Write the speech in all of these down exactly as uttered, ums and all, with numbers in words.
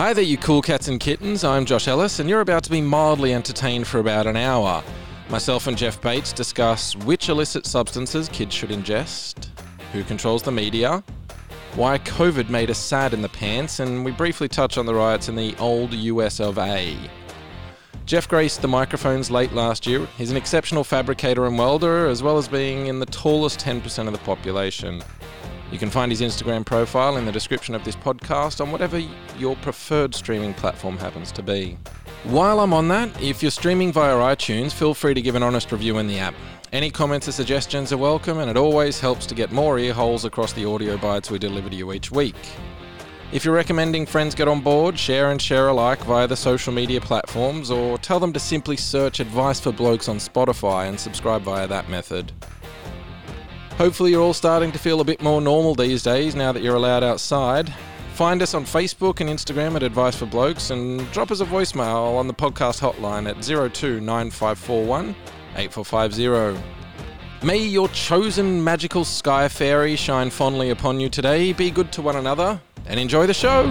Hi there, you cool cats and kittens. I'm Josh Ellis, and you're about to be mildly entertained for about an hour. Myself and Jeff Bates discuss which illicit substances kids should ingest, who controls the media, why COVID made us sad in the pants, and we briefly touch on the riots in the old U S of A. Jeff graced the microphones late last year. He's an exceptional fabricator and welder, as well as being in the tallest ten percent of the population. You can find his Instagram profile in the description of this podcast on whatever your preferred streaming platform happens to be. While I'm on that, if you're streaming via iTunes, feel free to give an honest review in the app. Any comments or suggestions are welcome, and it always helps to get more ear holes across the audio bites we deliver to you each week. If you're recommending friends get on board, share and share alike via the social media platforms, or tell them to simply search Advice for Blokes on Spotify and subscribe via that method. Hopefully you're all starting to feel a bit more normal these days now that you're allowed outside. Find us on Facebook and Instagram at Advice for Blokes, and drop us a voicemail on the podcast hotline at zero two nine five four one eight four five zero. May your chosen magical sky fairy shine fondly upon you today. Be good to one another and enjoy the show.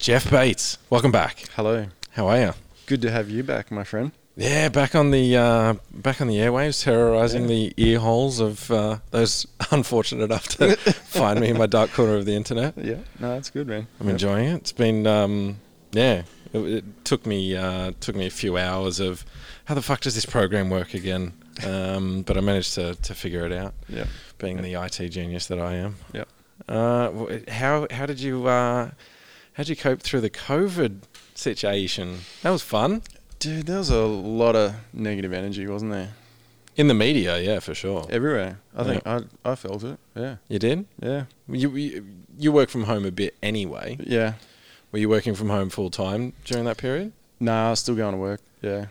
Jeff Bates, welcome back. Hello. How are you? Good to have you back, my friend. Yeah, back on the uh, back on the airwaves, terrorising yeah. the ear holes of uh, those unfortunate enough to find me in my dark corner of the internet. Yeah, no, that's good, man. I'm yeah. enjoying it. It's been, um, yeah, it, it took me uh, took me a few hours of how the fuck does this program work again? Um, but I managed to to figure it out. Yeah, being yeah. the I T genius that I am. Yeah. Uh, how how did you uh, how did you cope through the COVID situation? That was fun. Dude, there was a lot of negative energy, wasn't there? In the media, yeah, for sure. Everywhere. I think yeah. I I felt it, yeah. You did? Yeah. You, you you work from home a bit anyway. Yeah. Were you working from home full-time during that period? No, nah, I was still going to work, yeah.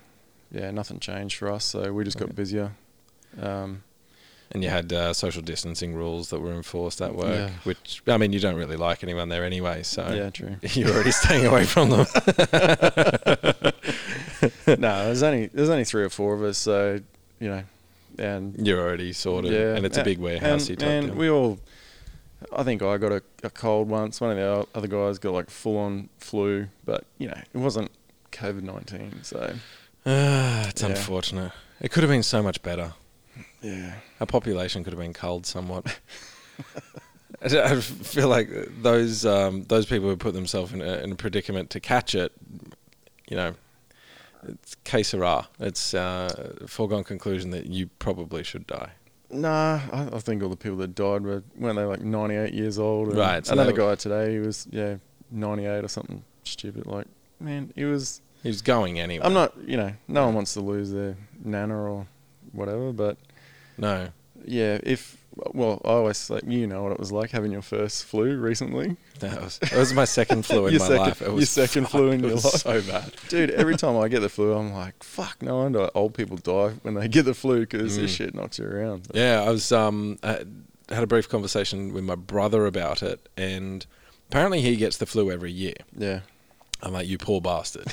Yeah, nothing changed for us, so we just got okay. busier. Um, and you had uh, social distancing rules that were enforced at work, yeah. which, I mean, you don't really like anyone there anyway, so... Yeah, true. You're already staying away from them. No, there's only there's only three or four of us, so you know, and you're already sorted. Yeah, and it's a big warehouse. And, you and we all, I think I got a, a cold once. One of the other guys got like full on flu, but you know, it wasn't COVID nineteen. So uh, it's yeah. unfortunate. It could have been so much better. Yeah, our population could have been culled somewhat. I feel like those um, those people who put themselves in a, in a predicament to catch it, you know. It's que sera. It's uh, a foregone conclusion that you probably should die. Nah, I, I think all the people that died were, weren't they like ninety-eight years old? Right. So another guy today, he was, yeah, ninety-eight or something stupid. Like, man, he was... He was going anyway. I'm not, you know, no one wants to lose their nana or whatever, but... No. Yeah, if... Well, I always say, you know what it was like having your first flu recently. That was, that was my second flu in my second, life. It was your second fuck, flu in your life. So bad. Dude, every time I get the flu, I'm like, fuck, no wonder old people die when they get the flu because mm. this shit knocks you around. But yeah, I was um, I had a brief conversation with my brother about it, and apparently he gets the flu every year. Yeah. I'm like, you poor bastard.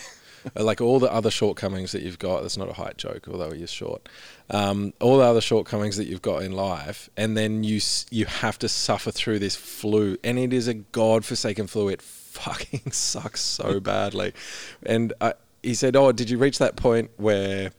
Like all the other shortcomings that you've got, that's not a height joke, although he is short. Um, all the other shortcomings that you've got in life, and then you you have to suffer through this flu, and it is a godforsaken flu. It fucking sucks so badly. And I, he said, "Oh, did you reach that point where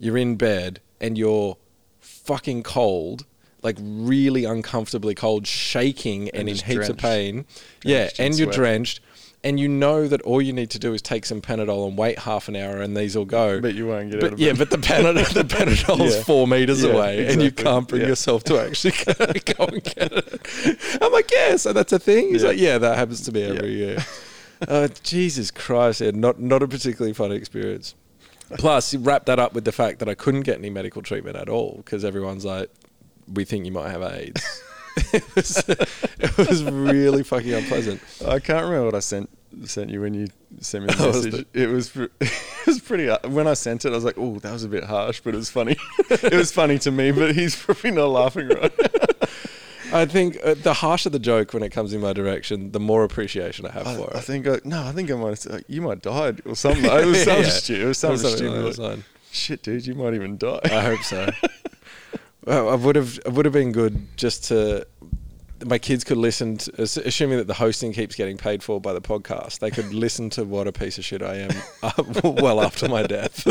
you're in bed and you're fucking cold?" Like really uncomfortably cold, shaking and, and in heaps drenched. of pain. Drenched yeah, and, and you're sweat. drenched. And you know that all you need to do is take some Panadol and wait half an hour and these will go. But you won't get but, out of it. Yeah, but the Panadol, the Panadol's yeah. four metres yeah, away exactly. and you can't bring yeah. yourself to actually go and get it. I'm like, yeah, so that's a thing? He's yeah. like, yeah, that happens to me every yeah. year. Uh, Jesus Christ, yeah, not, not a particularly fun experience. Plus, you wrap that up with the fact that I couldn't get any medical treatment at all because everyone's like, we think you might have AIDS. It was, it was really fucking unpleasant. I can't remember what I sent sent you when you sent me the message. Was the, it was it was pretty. When I sent it, I was like, "Oh, that was a bit harsh," but it was funny. It was funny to me, but he's probably not laughing right. I think uh, the harsher the joke when it comes in my direction, the more appreciation I have I, for I it. I think I, no, I think I might have said, you might die or something. It was something yeah. stupid. It was something, something stupid. Like, like, shit, dude, you might even die. I hope so. Well, I would have. It would have been good just to. My kids could listen to, assuming that the hosting keeps getting paid for by the podcast, they could listen to what a piece of shit I am well after my death.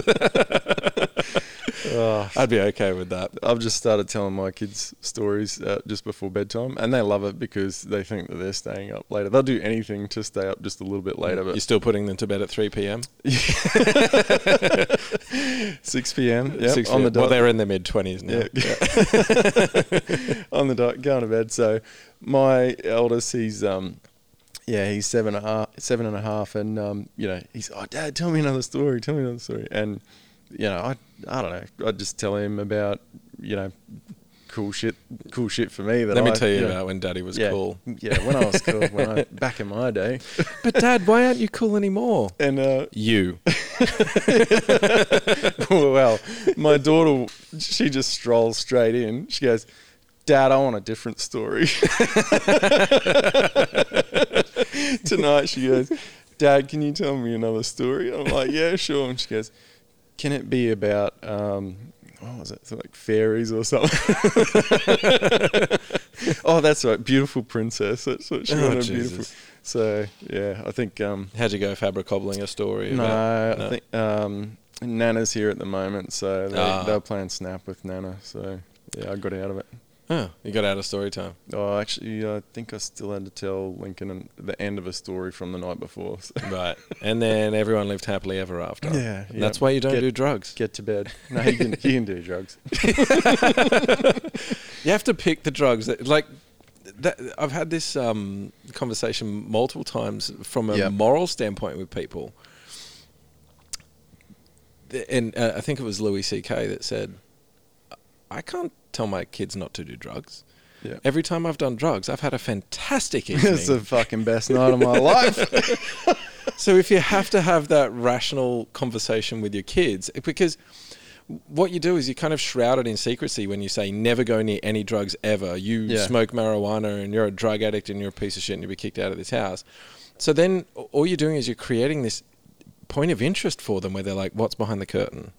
Oh, I'd be okay with that. I've just started telling my kids stories uh, just before bedtime, and they love it because they think that they're staying up later. They'll do anything to stay up just a little bit later. But you're still putting them to bed at three p.m? six p.m. Yep, six on the dot. Well, they're in their mid-twenties now. Yeah. Yeah. On the dot, going to bed. So my eldest, he's... um. Yeah, he's seven and a half, seven and, a half and um, you know, he's, oh, Dad, tell me another story, tell me another story. And, you know, I I don't know, I just tell him about, you know, cool shit, cool shit for me. That Let me I, tell you, you know, about when Daddy was yeah, cool. Yeah, when I was cool, when I, back in my day. But Dad, why aren't you cool anymore? And uh, You. Well, my daughter, she just strolls straight in. She goes, Dad, I want a different story. Tonight she goes, Dad, can you tell me another story? I'm like, yeah, sure. And she goes, can it be about, um, what was it? It's like fairies or something. Oh, that's right. Beautiful princess. That's what she oh, wanted. Jesus. Beautiful. So, yeah, I think. Um, How'd you go fabricobbling a story? No, about, I no? think um, Nana's here at the moment. So they, ah. they're playing Snap with Nana. So, yeah, I got out of it. Oh, you got out of story time. Oh, actually, I think I still had to tell Lincoln the end of a story from the night before. So. Right. And then everyone lived happily ever after. Yeah. Yep. That's why you don't get, do drugs. Get to bed. No, you can, you can do drugs. You have to pick the drugs. That, like, that, I've had this um, conversation multiple times from a yep. moral standpoint with people. And uh, I think it was Louis C K that said, I can't tell my kids not to do drugs. Yeah. Every time I've done drugs, I've had a fantastic evening. It's the fucking best night of my life. So if you have to have that rational conversation with your kids, because what you do is you kind of shroud it in secrecy when you say never go near any drugs ever. You yeah. smoke marijuana and you're a drug addict and you're a piece of shit and you'll be kicked out of this house. So then all you're doing is you're creating this point of interest for them where they're like, what's behind the curtain?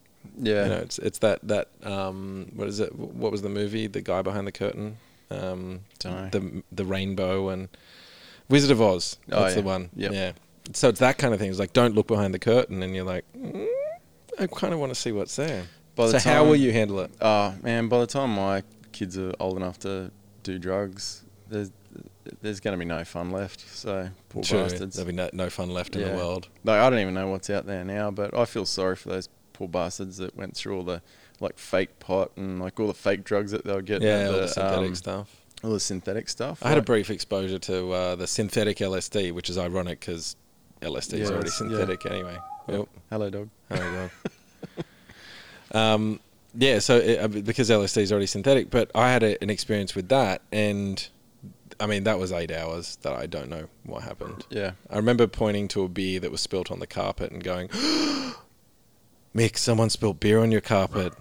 Yeah, you know, it's it's that that um, what is it? What was the movie? The guy behind the curtain, um, the the rainbow and Wizard of Oz. That's oh, yeah. the one. Yep. Yeah. So it's that kind of thing. It's like don't look behind the curtain, and you're like, mm, I kind of want to see what's there. By so the time, how will you handle it? Oh uh, man, by the time my kids are old enough to do drugs, there's there's going to be no fun left. So poor True. bastards. There'll be no, no fun left yeah. in the world. Like I don't even know what's out there now, but I feel sorry for those bastards that went through all the like fake pot and like all the fake drugs that they'll get. Yeah, all the, the synthetic um, stuff. All the synthetic stuff. I like. had a brief exposure to uh, the synthetic L S D, which is ironic because L S D yeah, is already synthetic yeah. anyway. Yep. Hello, dog. Hello, dog. um, yeah, so it, uh, because L S D is already synthetic, but I had a, an experience with that, and I mean that was eight hours that I don't know what happened. Yeah, I remember pointing to a beer that was spilt on the carpet and going. Mick, someone spilled beer on your carpet,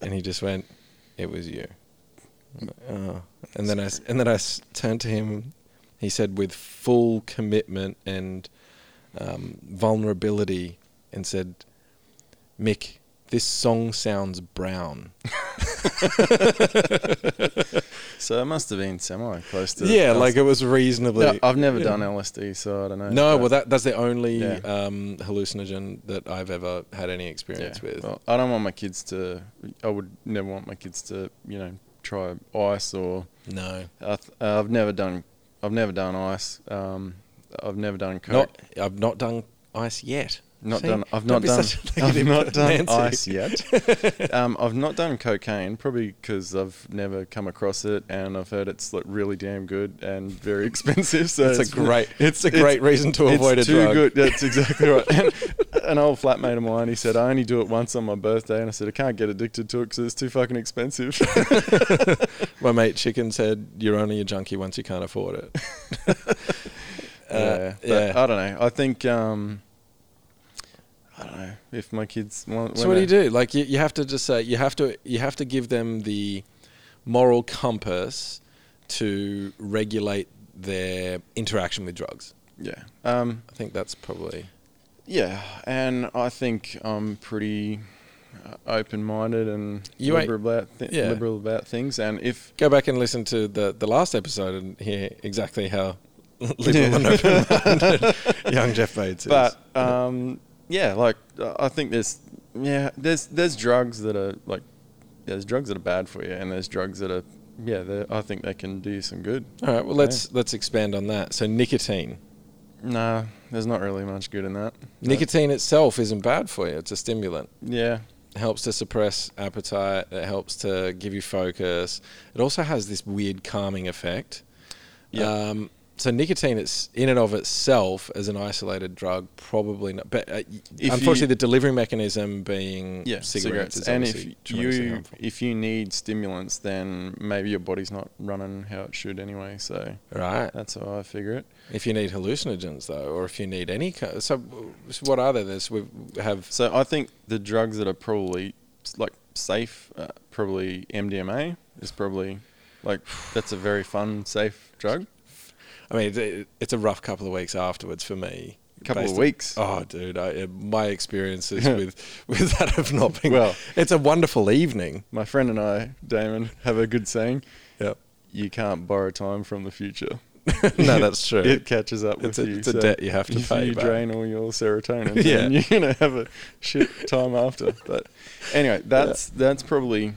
and he just went, "It was you." Like, oh. And then I and then I turned to him. He said, with full commitment and um, vulnerability, and said, "Mick, this song sounds brown." So it must have been semi close to. Yeah, like it was reasonably. No, I've never yeah. done L S D, so I don't know. No, well that that's the only yeah. um, hallucinogen that I've ever had any experience yeah. with. Well, I don't want my kids to. I would never want my kids to, you know, try ice or. No. I th- I've never done. I've never done ice. Um, I've never done coke. Not, I've not done ice yet. Not See, done. I've not done. I've not done ice yet. um, I've not done cocaine, probably because I've never come across it, and I've heard it's like really damn good and very expensive. So it's, it's a great. It's a great it's, reason to avoid a drug. It's too good. That's exactly right. And an old flatmate of mine, he said, "I only do it once on my birthday," and I said, "I can't get addicted to it because it's too fucking expensive." My mate Chicken said, "You're only a junkie once you can't afford it." uh, yeah, but yeah. I don't know. I think. Um, I don't know if my kids want. So what do you do? Like you, you have to just say you have to you have to give them the moral compass to regulate their interaction with drugs. Yeah. Um, I think that's probably... Yeah, and I think I'm pretty open-minded and you liberal, about th- yeah. liberal about things. And if... Go back and listen to the, the last episode and hear exactly how liberal and open-minded young Jeff Bates is. But, um, yeah, like, I think there's... Yeah, there's there's drugs that are, like... There's drugs that are bad for you, and there's drugs that are... Yeah, I think they can do you some good. All right, well, yeah. let's let's expand on that. So nicotine. Nah, there's not really much good in that. Nicotine itself isn't bad for you. It's a stimulant. Yeah. It helps to suppress appetite. It helps to give you focus. It also has this weird calming effect. Yeah. Um, so nicotine, it's in and of itself as an isolated drug, probably not. But uh, unfortunately, you, the delivery mechanism being yeah, cigarettes, cigarettes is obviously tremendously harmful. And if you if you need stimulants, then maybe your body's not running how it should anyway. So right, that's how I figure it. If you need hallucinogens though, or if you need any kind, so, so what are there? There's we have. So I think the drugs that are probably like safe, uh, probably M D M A is probably like that's a very fun safe drug. I mean, it's a rough couple of weeks afterwards for me. A couple of weeks? On, oh, dude, I, my experiences with, with that have not been... Well, it's a wonderful evening. My friend and I, Damon, have a good saying. Yep. You can't borrow time from the future. No, that's true. It catches up it's with a, you. It's so a debt you have to pay. You back. drain all your serotonin, yeah. and you're going to have a shit time after. But anyway, that's yeah. that's probably...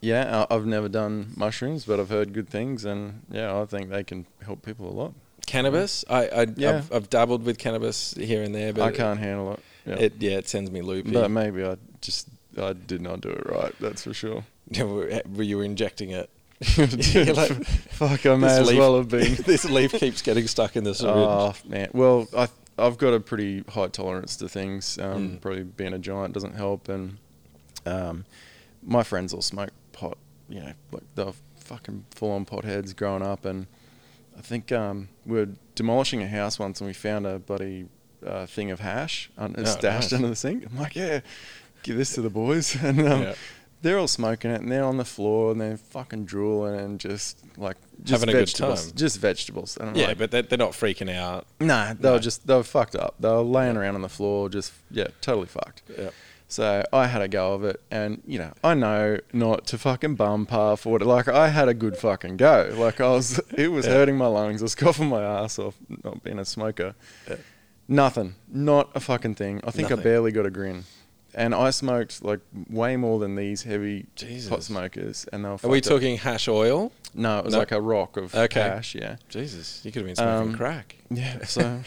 Yeah, I've never done mushrooms, but I've heard good things, and yeah, I think they can help people a lot. Cannabis, I, I yeah. I've, I've dabbled with cannabis here and there, but I can't it, handle it. Yeah. it. Yeah, it sends me loopy. But maybe I just I did not do it right. That's for sure. Were you injecting it? like, Fuck, I may as leaf, well have been. This leaf keeps getting stuck in the syringe. Oh man, well I I've got a pretty high tolerance to things. Um, mm. Probably being a giant doesn't help, and um, my friends all smoke. Pot, you know, like they're fucking full-on potheads growing up, and I think um, we were demolishing a house once, and we found a bloody uh, thing of hash un- oh, stashed nice. under the sink. I'm like, yeah, give this to the boys, and um, yeah. they're all smoking it, and they're on the floor, and they're fucking drooling, and just like just having vegetables, a good time, just vegetables. And yeah, like, but they're, they're not freaking out. Nah, they no. were just they were fucked up. They were laying around on the floor, just yeah, totally fucked. Yeah. So I had a go of it, and, you know, I know not to fucking bum puff or what. Like, I had a good fucking go. Like, I was, it was yeah. hurting my lungs. I was coughing my ass off, not being a smoker. Yeah. Nothing. Not a fucking thing. I think Nothing. I barely got a grin. And I smoked, like, way more than these heavy Jesus. pot smokers. And they were Are we talking up. hash oil? No, it was no. like a rock of okay. hash, yeah. Jesus, you could have been smoking um, crack. Yeah, so.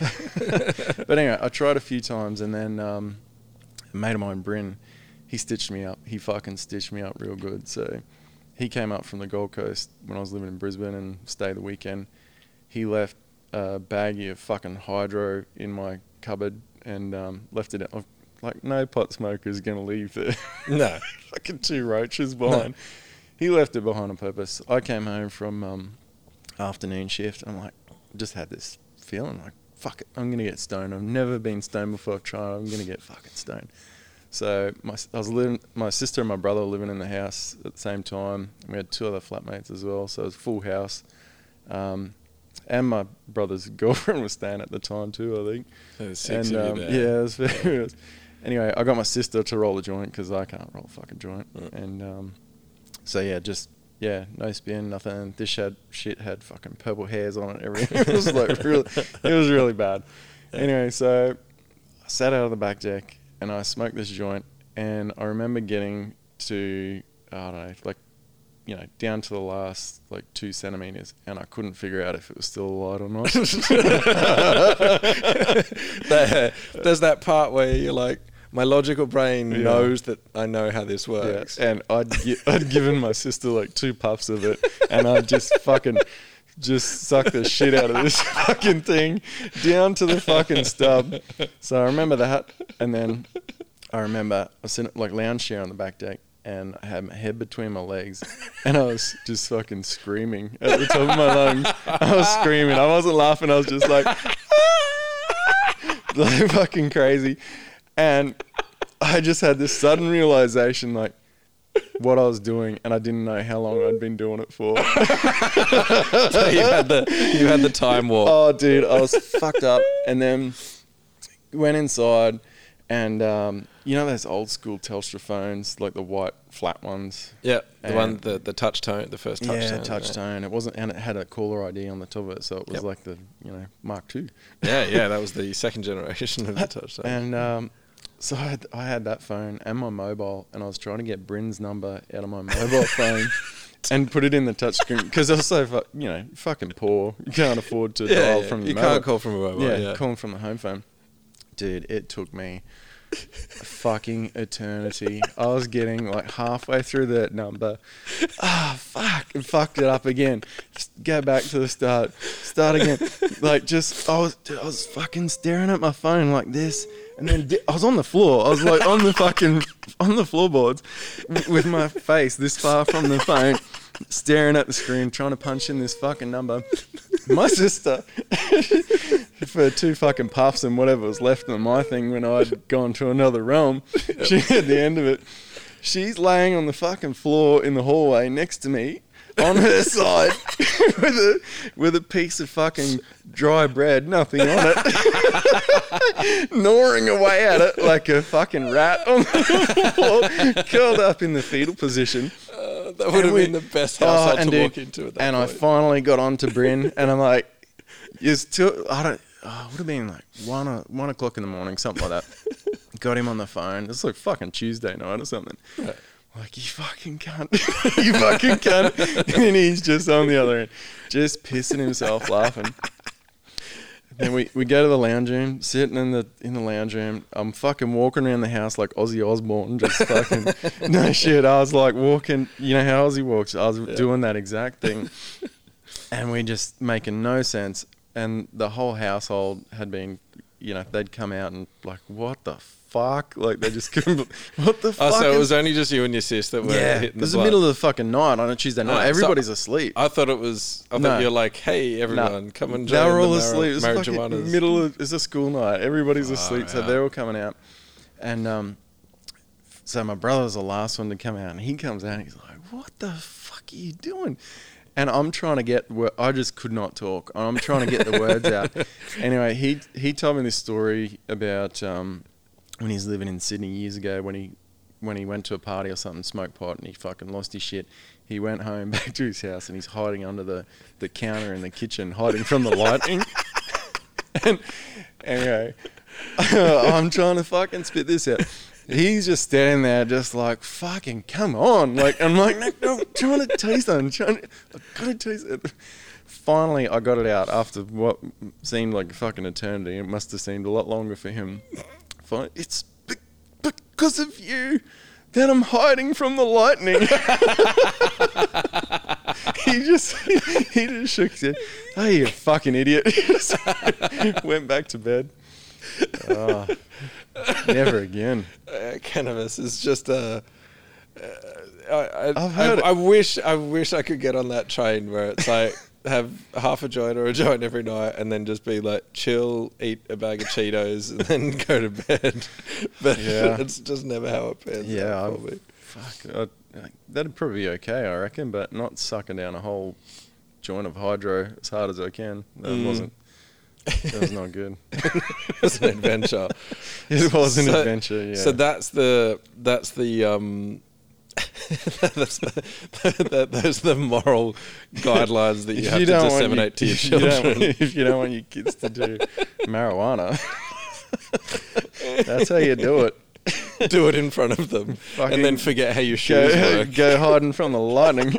But anyway, I tried a few times, and then... Um, A mate of mine, Bryn, he stitched me up. He fucking stitched me up real good. So he came up from the Gold Coast when I was living in Brisbane and stayed the weekend. He left a baggie of fucking hydro in my cupboard and um, left it out. Like, no pot smoker is going to leave the no. fucking two roaches behind. No. He left it behind on purpose. I came home from um, afternoon shift. I'm like, just had this feeling like, fuck it, I'm going to get stoned. I've never been stoned before. I've tried. I'm going to get fucking stoned. So my I was living, my sister and my brother were living in the house at the same time. We had two other flatmates as well, so it was a full house. Um, and my brother's girlfriend was staying at the time too, I think. It was sexy and, um, yeah, it was very yeah. Anyway, I got my sister to roll a joint because I can't roll a fucking joint. Right. And um, so, yeah, just... Yeah, no spin, nothing. This had, shit had fucking purple hairs on it. Everything it was like really, it was really bad. Yeah. Anyway, so I sat out on the back deck and I smoked this joint. And I remember getting to I don't know, like you know, down to the last like two centimeters, and I couldn't figure out if it was still alight or not. there, there's that part where you're like. My logical brain yeah. knows that I know how this works. Yeah. And I'd gi- I'd given my sister like two puffs of it, and I'd just fucking just suck the shit out of this fucking thing down to the fucking stub. So I remember that. And then I remember I was sitting like lounge chair on the back deck, and I had my head between my legs, and I was just fucking screaming at the top of my lungs. I was screaming. I wasn't laughing. I was just like, like fucking crazy. And I just had this sudden realization, like, what I was doing, and I didn't know how long I'd been doing it for. So you had the you had the time warp. Oh, dude, I was fucked up, and then went inside, and um, you know those old school Telstra phones, like the white flat ones. Yeah, the one the the touch tone, the first touch yeah, tone. Yeah, touch tone. It wasn't, and it had a caller I D on the top of it, so it was yep. like the you know Mark two. Yeah, yeah, that was the second generation of the touch tone. And um, so I had, I had that phone and my mobile, and I was trying to get Bryn's number out of my mobile phone and put it in the touchscreen because I was so fu- you know fucking poor, you can't afford to yeah, dial yeah. from the you mobile. You can't call from a mobile. Yeah, yeah, calling from the home phone. Dude, it took me a fucking eternity. I was getting like halfway through that number. Ah, oh, fuck. And fucked it up again. Just go back to the start. Start again. Like just, I was dude, I was fucking staring at my phone like this. And then di- I was on the floor. I was like on the fucking, on the floorboards with my face this far from the phone. Staring at the screen, trying to punch in this fucking number. My sister, for two fucking puffs and whatever was left of my thing when I'd gone to another realm, yep. she had the end of it. She's laying on the fucking floor in the hallway next to me on her side with a with a piece of fucking dry bread, nothing on it, gnawing away at it like a fucking rat on the floor, curled up in the fetal position. Uh, that would and have we, been the best household oh, to dude, walk into at that and point. I finally got on to Bryn, and I'm like, it's two, I don't, oh, it would have been like one, or, one o'clock in the morning, something like that. Got him on the phone. It's like fucking Tuesday night or something. Right. Like, you fucking cunt. You fucking cunt. And he's just on the other end, just pissing himself laughing. And we, we go to the lounge room, sitting in the in the lounge room. I'm fucking walking around the house like Ozzy Osbourne, just fucking, no shit. I was like walking, you know how Ozzy walks? I was yeah. doing that exact thing. And we just making no sense. And the whole household had been, you know, they'd come out and like, what the fuck? Fuck, like they just couldn't. What the oh, fuck? Oh, so it was only just you and your sis that were yeah, hitting the blood. It was the middle of the fucking night on a Tuesday night. No, everybody's so asleep. I thought it was. I thought no. you're like, hey, everyone, no. come and join. They were all the asleep. Mar- it's mar- fucking mar- middle of it's a school night. Everybody's oh, asleep, yeah. so they're all coming out. And um, so my brother's the last one to come out, and he comes out, and he's like, "What the fuck are you doing?" And I'm trying to get. I just could not talk. I'm trying to get the words out. Anyway, he he told me this story about. Um, When he was living in Sydney years ago, when he when he went to a party or something, smoked pot, and he fucking lost his shit. He went home back to his house, and he's hiding under the, the counter in the kitchen, hiding from the lightning. And anyway, I'm trying to fucking spit this out. He's just standing there, just like fucking come on, like I'm like no, no I'm trying to taste it, I'm trying to, I gotta taste it. Finally, I got it out after what seemed like a fucking eternity. It must have seemed a lot longer for him. It's be- because of you that I'm hiding from the lightning. he just he, he just shook his head. Oh, you fucking idiot. Went back to bed. Oh, never again. Uh, cannabis is just a... Uh, I, I, I've heard I, I wish I wish I could get on that train where it's like... have half a joint or a joint every night and then just be like chill, eat a bag of Cheetos and then go to bed. But yeah. It's just never how it pans yeah, out probably. Fuck, I, I, that'd probably be okay I reckon, but not sucking down a whole joint of hydro as hard as I can. That mm. wasn't that was not good. It was an adventure. It was an so, adventure, yeah. So that's the that's the um that's the, that, those are the moral guidelines that you if have you to disseminate your, to your children. You if you don't want your kids to do marijuana, that's how you do it. Do it in front of them fucking and then forget how your shoes go, work. Go hiding from the lightning.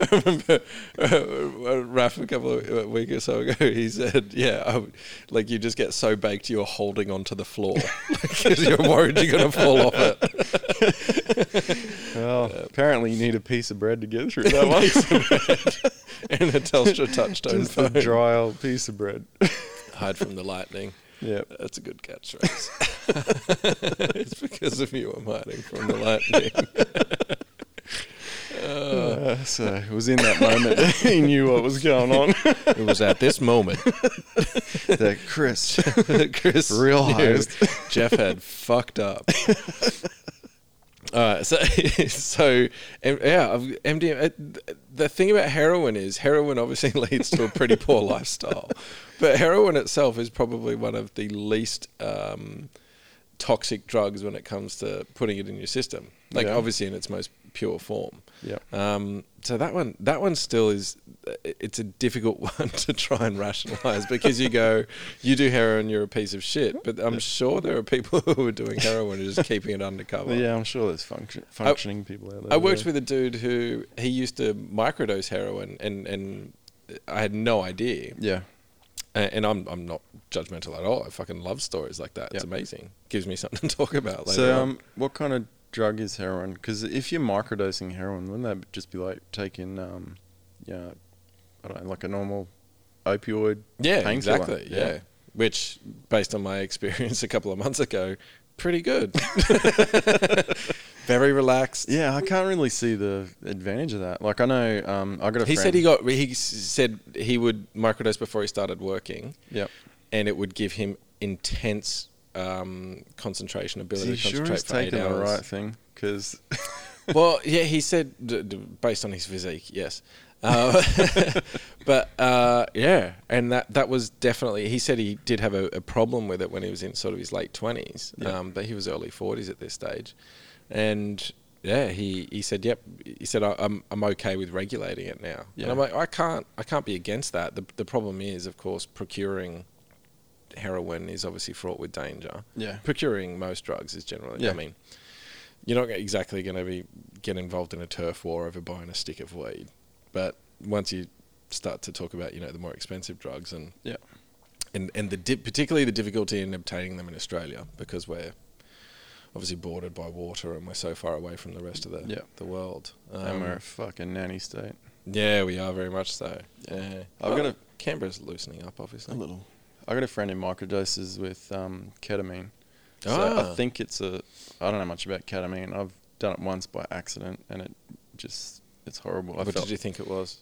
I remember uh, Raf a couple of weeks or so ago, he said, yeah, I would, like you just get so baked you're holding onto the floor because you're worried you're going to fall off it. Well, uh, apparently you need a piece of bread to get through that one. Piece of bread and a Telstra touchstone just phone. A dry old piece of bread. Hide from the lightning. Yeah, that's a good catchphrase. It's because of you I'm hiding from the lightning. Uh, so it was in that moment that he knew what was going on. It was at this moment that Chris, Chris realized Jeff had fucked up. Uh, so, so yeah, M D M A. The thing about heroin is heroin obviously leads to a pretty poor lifestyle, but heroin itself is probably one of the least um, toxic drugs when it comes to putting it in your system. Like yeah. obviously in its most pure form. Yeah. Um, so that one, that one still is. It's a difficult one to try and rationalize because you go, you do heroin, you're a piece of shit. But I'm sure there are people who are doing heroin and just keeping it undercover. Yeah, I'm sure there's function, functioning I, people out there. I worked with a dude who he used to microdose heroin, and and I had no idea. Yeah. And I'm I'm not judgmental at all. I fucking love stories like that. Yep. It's amazing. Gives me something to talk about later. So, um, what kind of drug is heroin? Because if you're microdosing heroin, wouldn't that just be like taking, um, yeah, I don't know, like a normal opioid? Yeah, exactly. Yeah. yeah, which, based on my experience a couple of months ago, pretty good. Very relaxed. Yeah, I can't really see the advantage of that. Like I know, um, I got a. He friend. said he got. He said he would microdose before he started working. Yep. And it would give him intense um, concentration ability. Is he to concentrate sure he's for taking the right thing? Because. Well, yeah, he said d- d- based on his physique, yes. Uh, but uh, yeah, and that, that was definitely. He said he did have a, a problem with it when he was in sort of his late twenties, yeah. um, but he was early forties at this stage, and yeah, he, he said, yep. He said I, I'm I'm okay with regulating it now, yeah. and I'm like I can't I can't be against that. The the problem is, of course, procuring heroin is obviously fraught with danger. Yeah, procuring most drugs is generally. Yeah. I mean, you're not exactly going to be get involved in a turf war over buying a stick of weed. But once you start to talk about, you know, the more expensive drugs and yeah, and and the di- particularly the difficulty in obtaining them in Australia because we're obviously bordered by water and we're so far away from the rest of the yeah. the world. Um, and we're a fucking nanny state. Yeah, we are very much so. Yeah, yeah. I've oh, got a Canberra's loosening up, obviously a little. I got a friend in microdoses with um, ketamine. So ah. I think it's a. I don't know much about ketamine. I've done it once by accident, and it just. It's horrible. What did you think it was?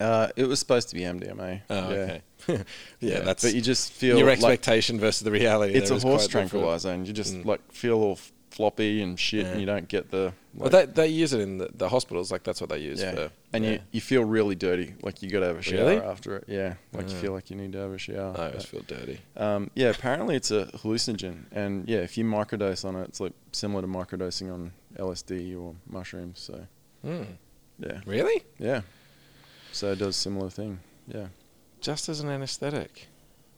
Uh, it was supposed to be M D M A. Oh, yeah. okay. yeah, yeah, that's... But you just feel... Your expectation like versus the reality. It's a horse tranquilizer and you just mm. like feel all floppy and shit yeah. and you don't get the... Like well, they, they use it in the, the hospitals. Like, that's what they use yeah. for... And yeah. you, you feel really dirty. Like, you got to have a shower really? after it. Yeah. Like, mm. you feel like you need to have a shower. I always feel dirty. Um, yeah, apparently it's a hallucinogen. And, yeah, if you microdose on it, it's like similar to microdosing on L S D or mushrooms, so... Mm. Yeah. Really? Yeah. So it does similar thing. Yeah. Just as an anesthetic.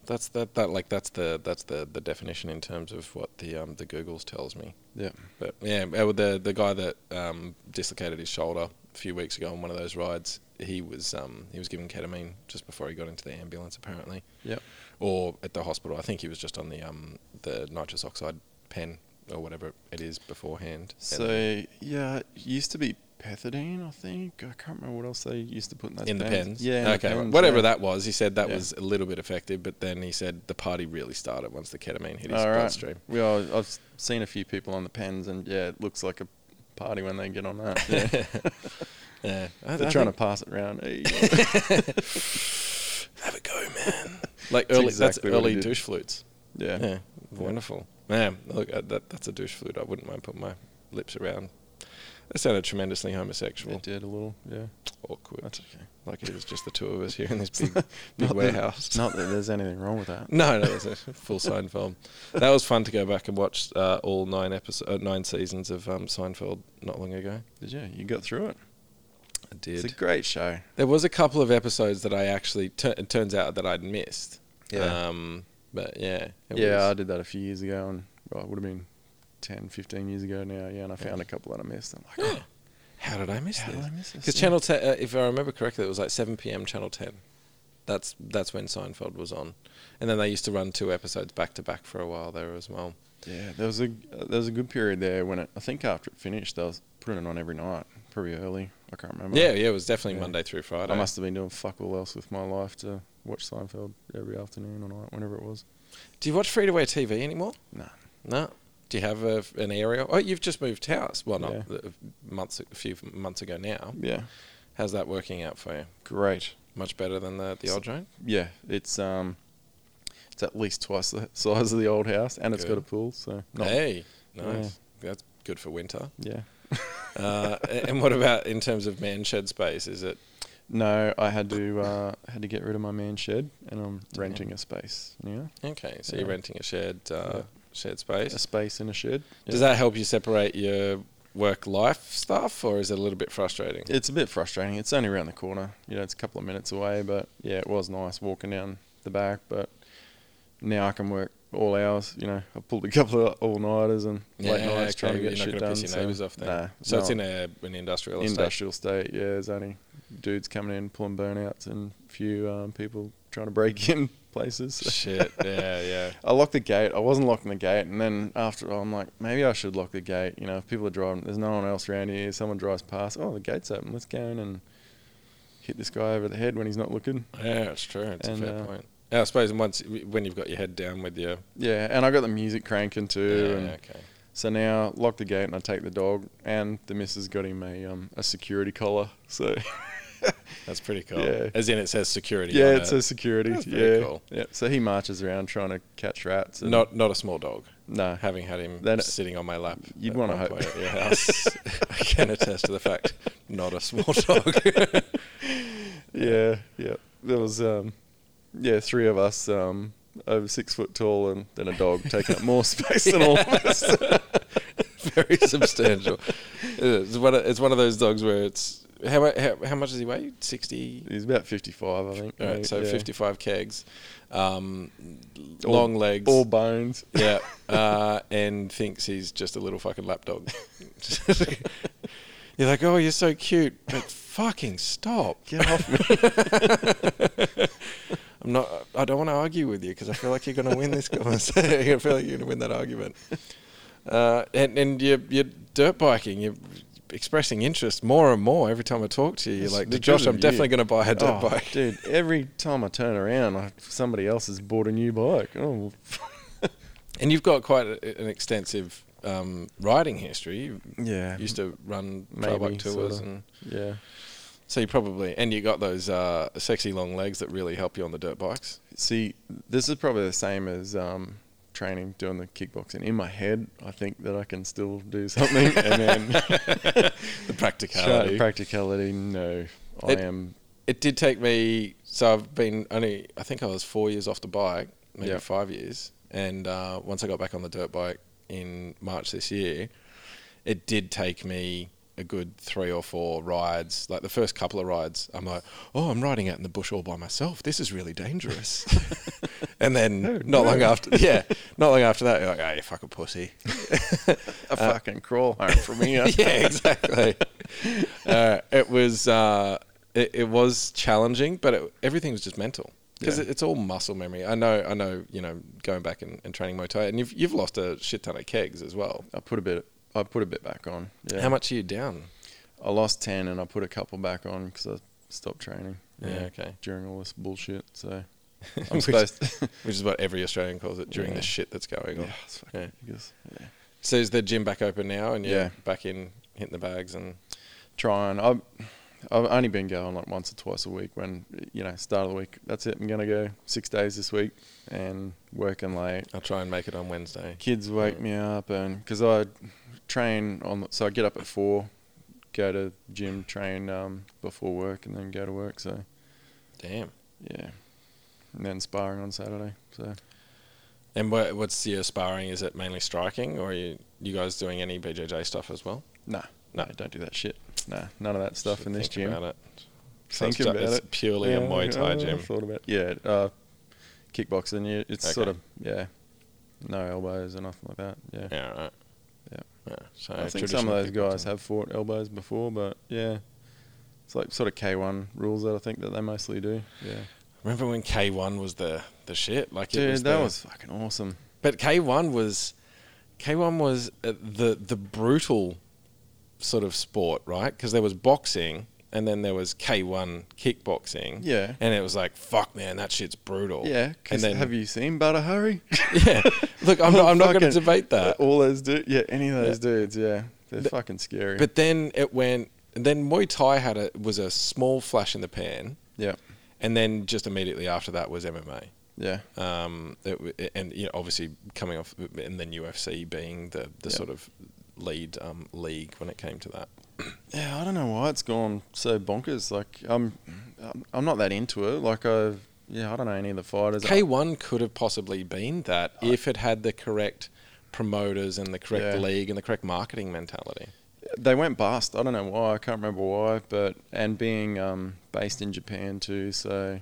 That's that, that like that's the that's the, the definition in terms of what the um the Googles tells me. Yeah. But yeah, the the guy that um dislocated his shoulder a few weeks ago on one of those rides, he was um he was given ketamine just before he got into the ambulance apparently. Yeah. Or at the hospital. I think he was just on the um the nitrous oxide pen or whatever it is beforehand. So yeah, it used to be Pethidine, I think. I can't remember what else they used to put in those in pens. the pens. Yeah. Okay. Pens, Whatever yeah. that was, he said that yeah. was a little bit effective, but then he said the party really started once the ketamine hit his oh, bloodstream. Right. Well, I've seen a few people on the pens, and yeah, it looks like a party when they get on that. Yeah. yeah. I, They're I trying to pass it around. Hey, have a go, man. Like early, exactly that's early douche flutes. Yeah. yeah. Wonderful. Man, look, uh, that, that's a douche flute. I wouldn't mind putting my lips around. That sounded tremendously homosexual. It did a little, yeah. Awkward. That's okay. Like it was just the two of us here in this big, big warehouse. That, not that there's anything wrong with that. No, no, there's a full Seinfeld. That was fun to go back and watch uh, all nine episodes, uh, nine seasons of um, Seinfeld not long ago. Did you? You got through it? I did. It's a great show. There was a couple of episodes that I actually, tur- it turns out that I'd missed. Yeah. Um, but yeah. Yeah, was. I did that a few years ago and well, it would have been ten, fifteen years ago now, yeah, and I found yeah. a couple that I missed. I'm like, oh, how did I miss how this? How did I miss this? Because yeah. Channel Ten, uh, if I remember correctly, it was like seven p.m. Channel Ten. That's that's when Seinfeld was on, and then they used to run two episodes back to back for a while there as well. Yeah, there was a uh, there was a good period there when it, I think after it finished, they was putting it on every night, pretty early. I can't remember. Yeah, yeah, it was definitely yeah. Monday through Friday. I must have been doing fuck all else with my life to watch Seinfeld every afternoon or night, whenever it was. Do you watch free-to-air T V anymore? No, no. Do you have a, an area? Oh, you've just moved house. Well, not yeah. months, a few months ago now. Yeah. How's that working out for you? Great. Much better than the, the it's, old joint? Yeah. It's um, it's at least twice the size of the old house, and Good. It's got a pool. So. Not, hey, nice. Yeah. That's good for winter. Yeah. uh, and what about in terms of man shed space? Is it? No, I had to uh, had to get rid of my man shed, and I'm Damn. renting a space. Yeah. Okay, so yeah. you're renting a shared uh, yeah. shared space. A space in a shed. Yeah. Does that help you separate your work life stuff, or is it a little bit frustrating? It's a bit frustrating. It's only around the corner. You know, it's a couple of minutes away, but yeah, it was nice walking down the back. But now I can work all hours. You know, I pulled a couple of all-nighters and yeah, late nights okay, trying to get shit done. Piss your neighbours off then. Nah, so no, it's in a, an industrial estate. Industrial state, yeah. There's only dudes coming in, pulling burnouts, and a few um, people trying to break in places. Shit, yeah, yeah. I locked the gate. I wasn't locking the gate. And then after, I'm like, maybe I should lock the gate. You know, if people are driving, there's no one else around here. Someone drives past. Oh, the gate's open. Let's go in and hit this guy over the head when he's not looking. Yeah, it's true. It's and, a fair uh, point. Yeah, I suppose once when you've got your head down with your... Yeah, and I got the music cranking too. Yeah, and okay. So now lock the gate and I take the dog, and the missus got him a um, a security collar. So that's pretty cool. Yeah. As in it says security. Yeah, on it, it says security. That's pretty yeah. cool. Yeah. So he marches around trying to catch rats. And not not a small dog. No. Having had him then sitting on my lap. You'd want to hope. At your house. I can attest to the fact, not a small dog. yeah, yeah. There was... Um, Yeah, three of us, um, over six foot tall, and then a dog taking up more space than all of us. Very substantial. It's one of, it's one of those dogs where it's how how, how much does he weigh? Sixty. He's about fifty-five, I think. All right, so yeah. fifty-five kegs, um, all, long legs, all bones. Yeah, uh, and thinks he's just a little fucking lap dog. You're like, oh, you're so cute, but fucking stop! Get off me. I'm not. I don't want to argue with you because I feel like you're going to win this conversation. I feel like you're going to win that argument. Uh, and and you're, you're dirt biking. You're expressing interest more and more every time I talk to you. You're like, Josh, I'm you. definitely going to buy a dirt oh, bike, dude. Every time I turn around, I, somebody else has bought a new bike. Oh, and you've got quite a, an extensive um, riding history. You yeah, used to run trail bike tours sorta. and yeah. So you probably, and you got those uh, sexy long legs that really help you on the dirt bikes. See, this is probably the same as um, training, doing the kickboxing. In my head, I think that I can still do something. and then the practicality. The practicality, no. I it, am. It did take me, so I've been only, I think I was four years off the bike, maybe yep. five years. And uh, once I got back on the dirt bike in March this year, it did take me a good three or four rides. Like the first couple of rides, I'm like, oh, I'm riding out in the bush all by myself. This is really dangerous. and then no, not no. long after, yeah, not long after that, you're like, oh, you fucking pussy. I uh, fucking crawl home from here. yeah, exactly. uh, it was uh, it, it was challenging, but it, everything was just mental because yeah. it, it's all muscle memory. I know, I know. You know, going back and, and training Muay Thai, and you've you've lost a shit ton of kegs as well. I put a bit. Of, I put a bit back on. Yeah. How much are you down? I lost ten and I put a couple back on because I stopped training. Yeah, yeah, okay. During all this bullshit, so I'm supposed to which is what every Australian calls it, during yeah. the shit that's going on. Yeah, it's fucking ridiculous. Yeah. So is the gym back open now and you're yeah. back in hitting the bags and trying? I've, I've only been going like once or twice a week when, you know, start of the week. That's it. I'm going to go six days this week and working late. I'll try and make it on Wednesday. Kids wake yeah. me up and because I... train on the, so I get up at four, go to gym, train um before work, and then go to work. So damn, yeah, and then sparring on Saturday. So and what, what's your sparring? Is it mainly striking, or are you you guys doing any B J J stuff as well? Nah, no, no, don't do that shit. Nah, none of that stuff in this think gym. About it. Think so about it's it. It's purely yeah, a Muay Thai I gym. Thought about it. Yeah, uh, kickboxing. It's okay. sort of yeah, no elbows or nothing like that. Yeah. Yeah. Right. Yeah, so I think some of those guys have fought elbows before, but yeah, it's like sort of K one rules that I think that they mostly do. Yeah, remember when K one was the the shit? Like, dude, it was that the, was fucking awesome. But K one was K one was uh, the the brutal sort of sport, right? Because there was boxing and then there was K one kickboxing. Yeah, and it was like, fuck, man, that shit's brutal. Yeah, and then have you seen Butter Hurry? yeah. Look, I'm not, I'm not going to debate that. All those dudes, yeah, any of those yeah. dudes, yeah, they're but, fucking scary. But then it went, and then Muay Thai had a was a small flash in the pan, yeah, and then just immediately after that was M M A, yeah, um, it, and you know, obviously coming off, and then U F C being the the yeah. sort of lead um, league when it came to that. Yeah, I don't know why it's gone so bonkers. Like, I'm, I'm not that into it. Like, I, yeah, I don't know any of the fighters. K one could have possibly been that I, if it had the correct promoters and the correct yeah. league and the correct marketing mentality. They went bust. I don't know why. I can't remember why. But and being um, based in Japan too, so.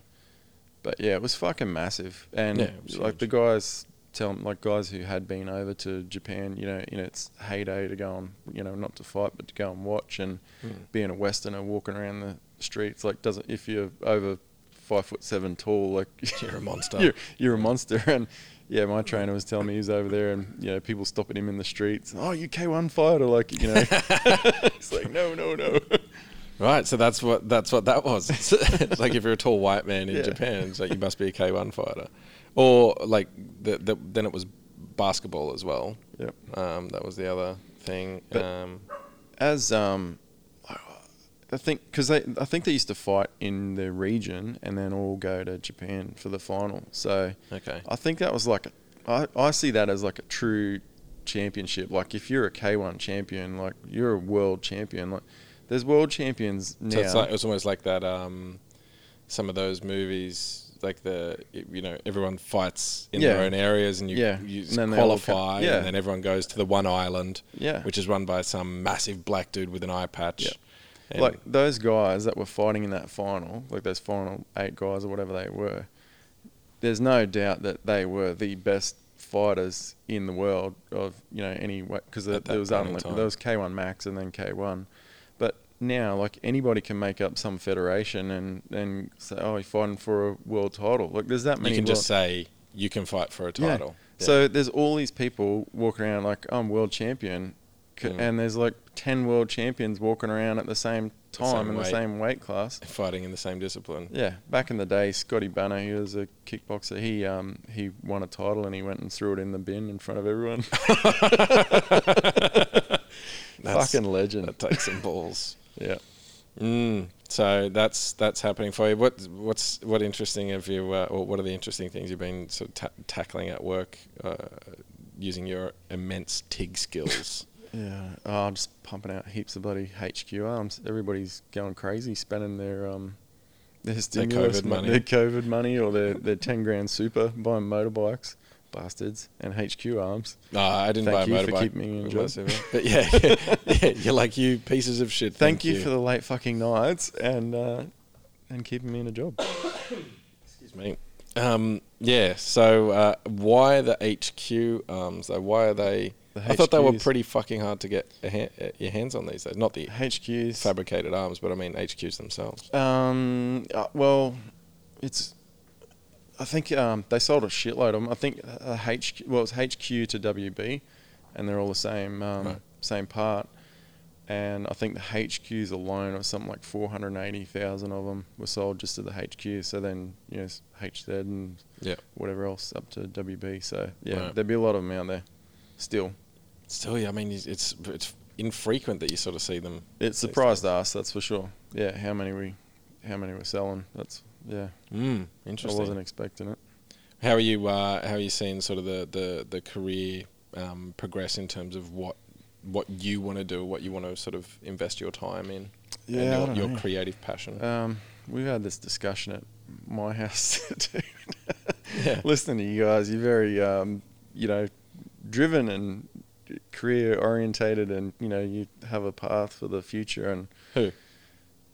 But yeah, it was fucking massive. And yeah, like the guys tell like guys who had been over to Japan, you know, in its heyday to go on, you know, not to fight but to go and watch and mm. being a Westerner walking around the streets, like doesn't if you're over five foot seven tall, like you're a monster. you're, you're a monster. And yeah, my trainer was telling me he was over there and, you know, people stopping him in the streets. Oh, you K one fighter, like, you know. It's like, no, no, no. Right, so that's what that's what that was. It's like if you're a tall white man in yeah. Japan, it's like you must be a K one fighter, or like the, the, then it was basketball as well. Yep, um, that was the other thing. But um, as um, I think because they I think they used to fight in their region and then all go to Japan for the final. So okay, I think that was like a, I I see that as like a true championship. Like if you're a K one champion, like you're a world champion, like. There's world champions now. So it's like, it was almost like that, um, some of those movies, like the, you know, everyone fights in yeah. their own areas and you, yeah. you and qualify yeah. and then everyone goes to the one island, yeah. which is run by some massive black dude with an eye patch. Yeah. Like those guys that were fighting in that final, like those final eight guys or whatever they were, there's no doubt that they were the best fighters in the world of, you know, any way, because there, there was unlimited, there was K one Max and then K one. Now, like anybody can make up some federation and, and say, oh, you're fighting for a world title. Like, there's that many. You can just say you can fight for a title. Yeah. Yeah. So there's all these people walking around like oh, I'm world champion, C- mm. and there's like ten world champions walking around at the same time the same in weight, the same weight class, fighting in the same discipline. Yeah, back in the day, Scotty Banner, he was a kickboxer. He um he won a title and he went and threw it in the bin in front of everyone. Fucking legend. That takes some balls. Yeah. Mm, so that's that's happening for you. What what's what interesting have you, uh, or what are the interesting things you've been sort of ta- tackling at work uh, using your immense T I G skills? yeah, oh, I'm just pumping out heaps of bloody H Q Rs. Everybody's going crazy, spending their um their stimulus, their COVID money, their COVID money, or their their ten grand super buying motorbikes. Bastards and H Q arms. No, I didn't Thank buy a motorbike. Thank you for keeping me in job. But yeah, yeah, yeah, you're like you pieces of shit. Thank, Thank you, you for the late fucking nights and uh, and keeping me in a job. Excuse me. Um, yeah. So uh, why the H Q arms though? Why are they? The I thought they were pretty fucking hard to get a ha- your hands on these days. Not the H Qs fabricated arms, but I mean H Qs themselves. Um. Uh, well, it's. I think um, they sold a shitload of them. I think uh, H Q, well, it's H Q to W B, and they're all the same um, right. same part. And I think the H Qs alone, or something like four hundred eighty thousand of them, were sold just to the H Q. So then, you know, H Z and yeah. whatever else up to W B. So yeah, right. there'd be a lot of them out there still. Still, yeah. I mean, it's it's infrequent that you sort of see them. It surprised us, that's for sure. Yeah, how many we, how many we're selling? That's Yeah, mm, interesting. I wasn't expecting it. How are you? Uh, how are you seeing sort of the the the career um, progress in terms of what what you want to do, what you want to sort of invest your time in, yeah, and your, I don't your know. creative passion? Um, we've had this discussion at my house. yeah. Listening to you guys, you're very um, you know driven and career orientated, and you know you have a path for the future. And who?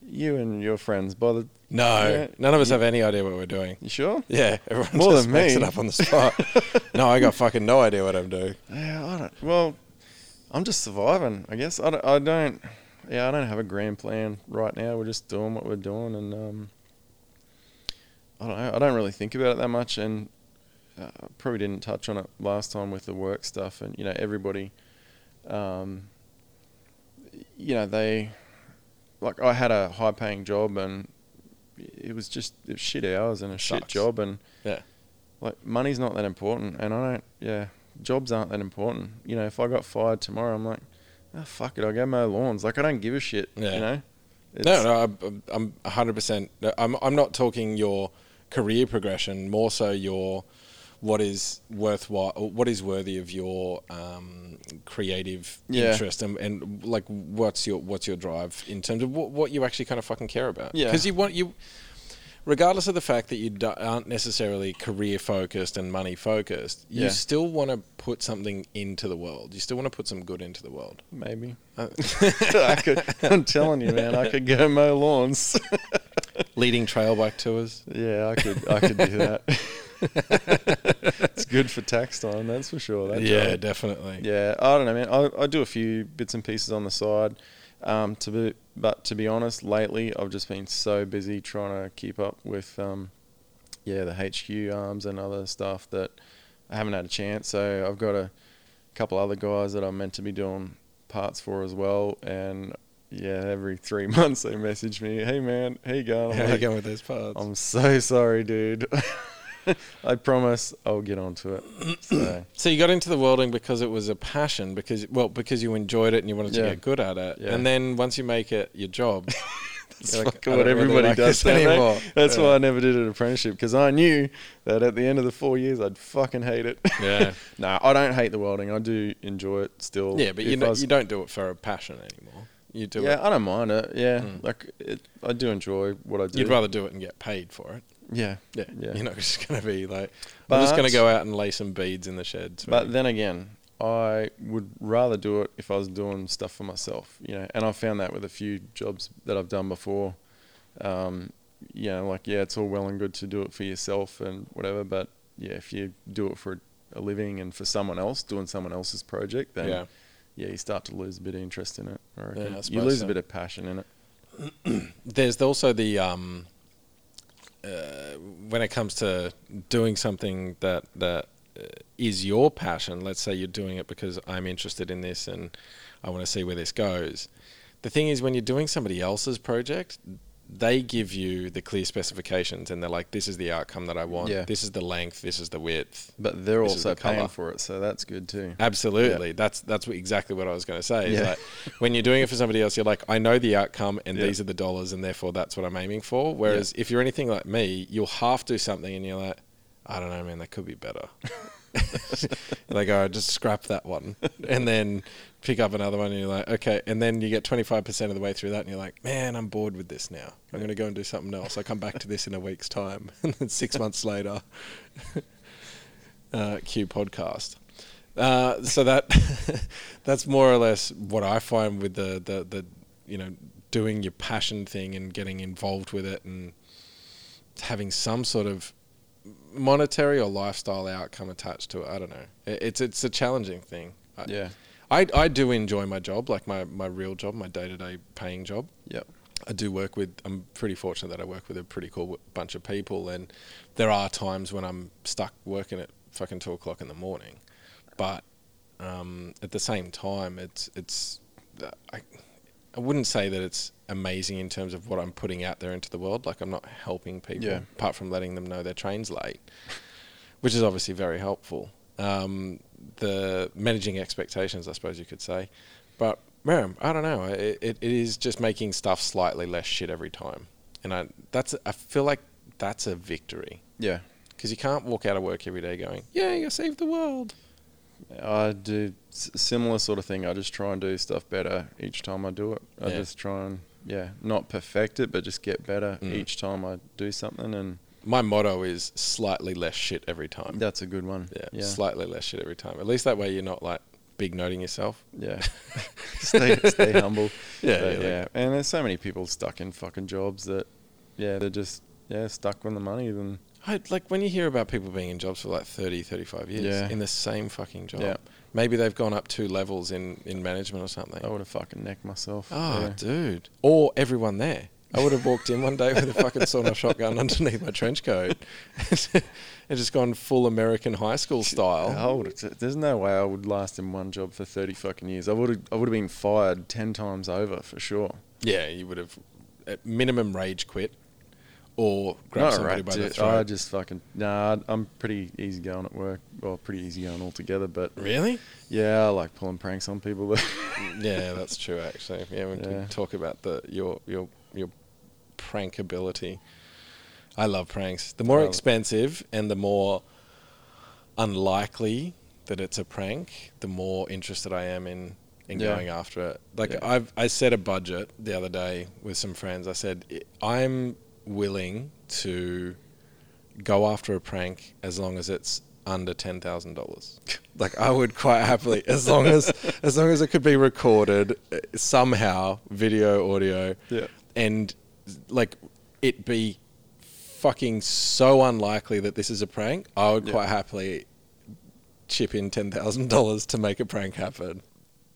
You and your friends bothered. No, yeah. none of us you, have any idea what we're doing. You sure? Yeah, everyone More just than makes me. it up on the spot. No, I got fucking no idea what I'm doing. Yeah, I don't. Well, I'm just surviving, I guess. I don't. I don't yeah, I don't have a grand plan right now. We're just doing what we're doing, and um, I don't know. I don't really think about it that much, and uh, I probably didn't touch on it last time with the work stuff, and you know, everybody, um, you know, they. Like I had a high paying job and it was just it was shit hours and a Sucks. shit job and yeah. like money's not that important and I don't, yeah, jobs aren't that important. You know, if I got fired tomorrow, I'm like, oh, fuck it, I'll go mow lawns. Like I don't give a shit, yeah. you know? It's no, no, I, I'm one hundred percent. I'm, I'm not talking your career progression, more so your what is worthwhile, what is worthy of your um, creative yeah. interest, and, and like what's your what's your drive in terms of what, what you actually kind of fucking care about. Yeah, because you want you, regardless of the fact that you do, aren't necessarily career focused and money focused, yeah. you still want to put something into the world. You still want to put some good into the world. Maybe. Uh, I could. I'm telling you, man, I could go mow lawns, leading trail bike tours. Yeah, I could. I could do that. It's good for tax time, that's for sure. That yeah, job. Definitely. Yeah, I don't know, man. I, I do a few bits and pieces on the side, um, to be, but to be honest, lately I've just been so busy trying to keep up with, um, yeah, the H Q arms and other stuff that I haven't had a chance. So I've got a couple other guys that I'm meant to be doing parts for as well, and yeah, every three months they message me, "Hey man, how you going?" I'm how like, you going with those parts? I'm so sorry, dude. I promise I'll get onto it. So. So you got into the welding because it was a passion, because well, because you enjoyed it and you wanted yeah. to get good at it, yeah. and then once you make it your job, that's like, what everybody really like does anymore. That's yeah. why I never did an apprenticeship, because I knew that at the end of the four years I'd fucking hate it. Yeah, no, I don't hate the welding. I do enjoy it still. Yeah, but you know, you don't do it for a passion anymore. You do yeah, it. Yeah, I don't mind it. Yeah, mm. like it, I do enjoy what I do. You'd rather do it and get paid for it. Yeah, yeah, yeah. You're not just going to be like, but, I'm just going to go out and lay some beads in the sheds. But then again, I would rather do it if I was doing stuff for myself, you know. And I found that with a few jobs that I've done before. Um, you know, like, yeah, it's all well and good to do it for yourself and whatever. But, yeah, if you do it for a living and for someone else, doing someone else's project, then, yeah, yeah you start to lose a bit of interest in it. I reckon. Yeah, I you lose so. a bit of passion in it. There's also the... Um, Uh, when it comes to doing something that that uh, is your passion, let's say you're doing it because I'm interested in this and I want to see where this goes. The thing is, when you're doing somebody else's project, they give you the clear specifications and they're like, this is the outcome that I want. Yeah. This is the length. This is the width. But they're also paying for it. So that's good too. Absolutely. Yeah. That's that's what, exactly what I was going to say. Yeah. Is like, when you're doing it for somebody else, you're like, I know the outcome and yeah. these are the dollars and therefore that's what I'm aiming for. Whereas yeah. if you're anything like me, you'll half do something and you're like, I don't know, man, that could be better. Like, oh, just scrap that one and then pick up another one and you're like, okay, and then you get twenty-five percent of the way through that and you're like, man, I'm bored with this now. I'm going to go and do something else. I come back to this in a week's time. And then six months later, uh, cue podcast. Uh, so that that's more or less what I find with the, the, the, you know, doing your passion thing and getting involved with it and having some sort of monetary or lifestyle outcome attached to it. I don't know. It's it's a challenging thing. Yeah, I, I do enjoy my job, like my, my real job, my day to day paying job. Yeah, I do work with. I'm pretty fortunate that I work with a pretty cool bunch of people, and there are times when I'm stuck working at fucking two o'clock in the morning. But um, at the same time, it's it's I I wouldn't say that it's amazing in terms of what I'm putting out there into the world. Like, I'm not helping people yeah. apart from letting them know their train's late, which is obviously very helpful. Um, the managing expectations, I suppose you could say, but man, I don't know. It, it, it is just making stuff slightly less shit every time. And I, that's, I feel like that's a victory. Yeah. Cause you can't walk out of work every day going, yeah, you saved the world. I do s- similar sort of thing. I just try and do stuff better each time I do it. I yeah. just try and, yeah, not perfect it, but just get better mm. each time I do something. And my motto is slightly less shit every time. That's a good one. Yeah, yeah. Slightly less shit every time. At least that way you're not like big noting yourself. Yeah. stay, stay humble. Yeah, but, yeah, yeah. Like, and there's so many people stuck in fucking jobs that, yeah, they're just yeah stuck with the money. Then I, like when you hear about people being in jobs for like thirty, thirty-five years yeah. in the same fucking job. Yeah. Maybe they've gone up two levels in, in management or something. I would have fucking necked myself. Oh, yeah. Dude. Or everyone there. I would have walked in one day with a fucking sawn-off shotgun underneath my trench coat and just gone full American high school style. Oh, there's no way I would last in one job for thirty fucking years. I would have, I would have been fired ten times over for sure. Yeah, you would have at minimum rage quit or grab Not somebody right, by the throat. I just fucking... Nah, I'm pretty easygoing at work. Well, pretty easygoing altogether, but... Really? Yeah, I like pulling pranks on people. Yeah, that's true, actually. Yeah, when yeah. we talk about the your your... your prank ability. I love pranks. The more expensive and the more unlikely that it's a prank, the more interested I am in, in yeah. going after it. Like yeah. I've, I set a budget the other day with some friends. I said, I'm willing to go after a prank as long as it's under ten thousand dollars. Like I would quite happily, as long as, as long as it could be recorded somehow, video, audio, yeah. and like it be fucking so unlikely that this is a prank. I would yeah. quite happily chip in ten thousand dollars to make a prank happen.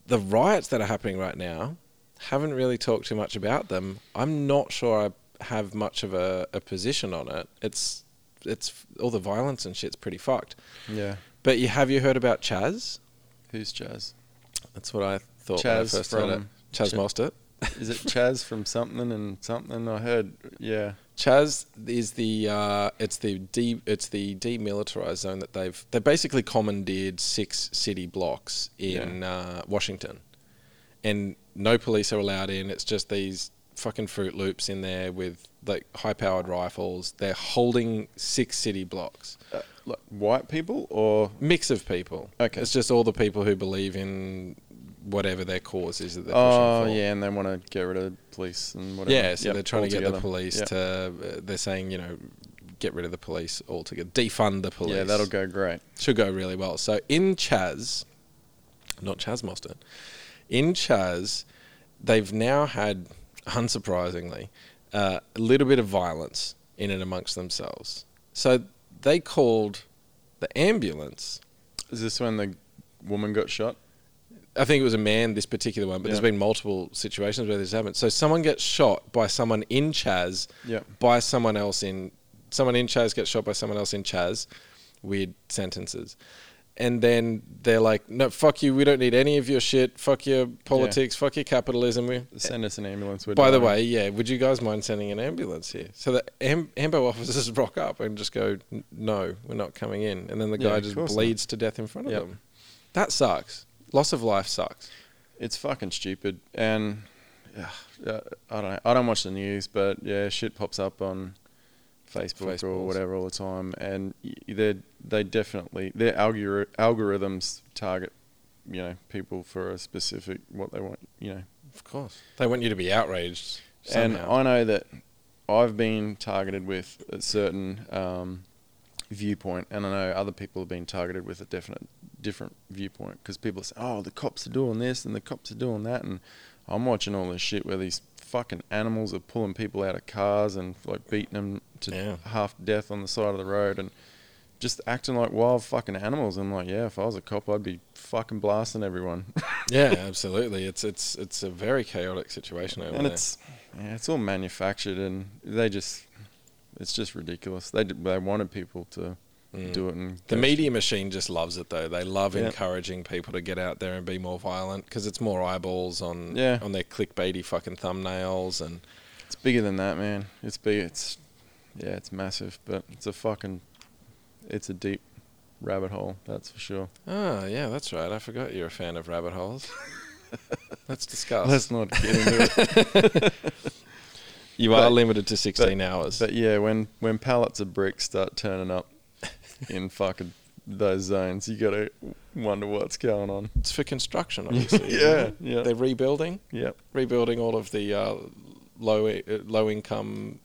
The riots that are happening right now, haven't really talked too much about them. I'm not sure I have much of a, a position on it. It's, it's all the violence and shit's pretty fucked. Yeah. But you have you heard about Chaz? Who's Chaz? That's what I thought Chaz when I first heard it. Chaz Ch- Mostert. Is it Chaz from something and something? I heard. Yeah. Chaz is the uh, it's the de- it's the demilitarized zone that they've they basically commandeered six city blocks in yeah. uh, Washington, and no police are allowed in. It's just these fucking Fruit Loops in there with like high-powered rifles. They're holding six city blocks. Uh, like white people or mix of people? Okay, it's just all the people who believe in whatever their cause is that they're oh, pushing for. Oh, yeah, and they want to get rid of police and whatever. Yeah, so yep, they're trying to get the police yep. to... Uh, they're saying, you know, get rid of the police altogether. Defund the police. Yeah, that'll go great. Should go really well. So in Chaz... Not Chaz Mostert. In Chaz, they've now had, unsurprisingly, uh, a little bit of violence in and amongst themselves. So they called the ambulance. Is this when the woman got shot? I think it was a man, this particular one, but yeah. there's been multiple situations where this happened. So someone gets shot by someone in Chaz, yeah. by someone else in... Someone in Chaz gets shot by someone else in Chaz. Weird sentences. And then they're like, no, fuck you. We don't need any of your shit. Fuck your politics. Yeah. Fuck your capitalism. We Send us an ambulance. By dying. the way, yeah, would you guys mind sending an ambulance here? So the am- ambo officers rock up and just go, no, we're not coming in. And then the guy yeah, just bleeds not. to death in front of yep. them. That sucks. Loss of life sucks. It's fucking stupid, and uh, I don't. I don't watch the news, but yeah, shit pops up on Facebook Facebooks. or whatever all the time, and they they definitely their algori- algorithms target, you know, people for a specific what they want. You know, of course, they want you to be outraged. Somehow. And I know that I've been targeted with a certain um, viewpoint, and I know other people have been targeted with a definite. different viewpoint, because people say, oh, the cops are doing this and the cops are doing that, and I'm watching all this shit where these fucking animals are pulling people out of cars and like beating them to yeah. half death on the side of the road and just acting like wild fucking animals. I'm like, yeah, if I was a cop, I'd be fucking blasting everyone. Yeah, absolutely. It's it's it's a very chaotic situation over and there. And it's yeah, it's all manufactured, and they just it's just ridiculous. They did, they wanted people to Mm. do it. And the media machine just loves it, though. They love yeah. encouraging people to get out there and be more violent, because it's more eyeballs on yeah. on their clickbaity fucking thumbnails, and it's bigger than that, man. It's big. It's yeah, it's massive, but it's a fucking it's a deep rabbit hole, that's for sure. Oh yeah, that's right. I forgot you're a fan of rabbit holes. Let's discuss. Let's not get into it. You but, are limited to sixteen but, hours. But yeah, when when pallets of bricks start turning up in fucking those zones, you gotta wonder what's going on. It's for construction, obviously. yeah, yeah. They're rebuilding. Yeah, rebuilding all of the uh, low uh, low income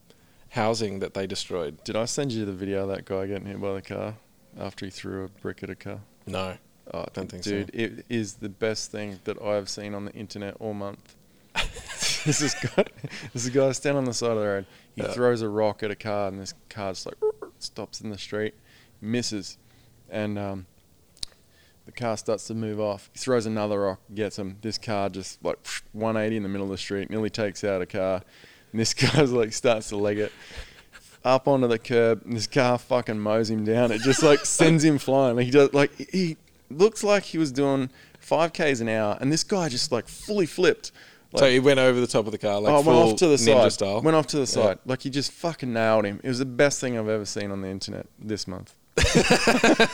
housing that they destroyed. Did I send you the video of that guy getting hit by the car after he threw a brick at a car? No, oh, I don't think dude, so. Dude, it is the best thing that I've seen on the internet all month. This is guy, this is guy standing on the side of the road. He yeah. throws a rock at a car, and this car just like stops in the street. Misses, and um, the car starts to move off. He throws another rock, gets him. This car just like one eighty in the middle of the street, nearly takes out a car. And this guy's like starts to leg it up onto the curb, and this car fucking mows him down. It just like sends him flying. Like, he does like he looks like he was doing five kays an hour, and this guy just like fully flipped. Like, so he went over the top of the car, like oh, full went off to the ninja side. Style. Went off to the side, yeah. like he just fucking nailed him. It was the best thing I've ever seen on the internet this month. good,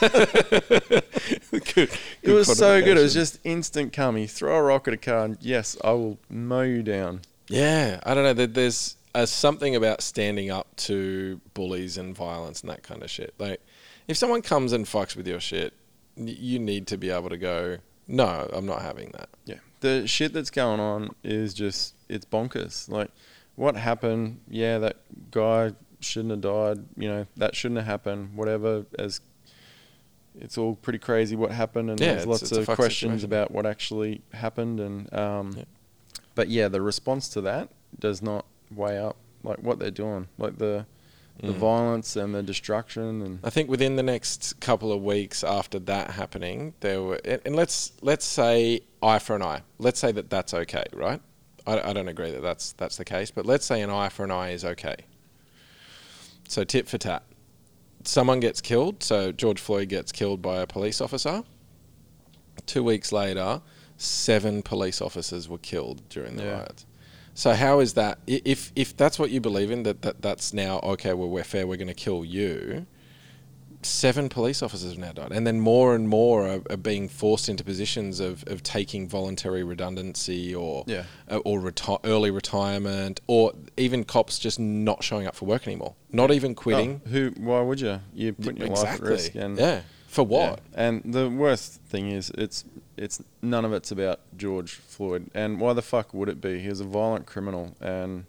good it was so good. It was just instant cum. You throw a rock at a car, and yes, I will mow you down. Yeah, I don't know. There's uh, something about standing up to bullies and violence and that kind of shit. Like, if someone comes and fucks with your shit, you need to be able to go, no, I'm not having that. Yeah. The shit that's going on is just, it's bonkers. Like, what happened? Yeah, that guy shouldn't have died. You know, that shouldn't have happened. Whatever, as it's all pretty crazy what happened, and yeah, there's lots of questions situation. about what actually happened. And um, yeah. But yeah, the response to that does not weigh up like what they're doing, like the mm. the violence and the destruction. And I think within the next couple of weeks after that happening, there were, and let's let's say eye for an eye. Let's say that that's okay, right? I don't agree that that's that's the case, but let's say an eye for an eye is okay. So tit for tat. Someone gets killed, so George Floyd gets killed by a police officer. Two weeks later, seven police officers were killed during the yeah. riots. So how is that? If if that's what you believe in, that, that that's now, okay, well, we're fair, we're going to kill you, seven police officers have now died. And then more and more are, are being forced into positions of, of taking voluntary redundancy or yeah. uh, or reti- early retirement, or even cops just not showing up for work anymore, not even quitting. Oh, who? Why would you? You're putting your exactly. life at risk. And yeah. For what? Yeah. And the worst thing is it's it's none of it's about George Floyd. And why the fuck would it be? He was a violent criminal. And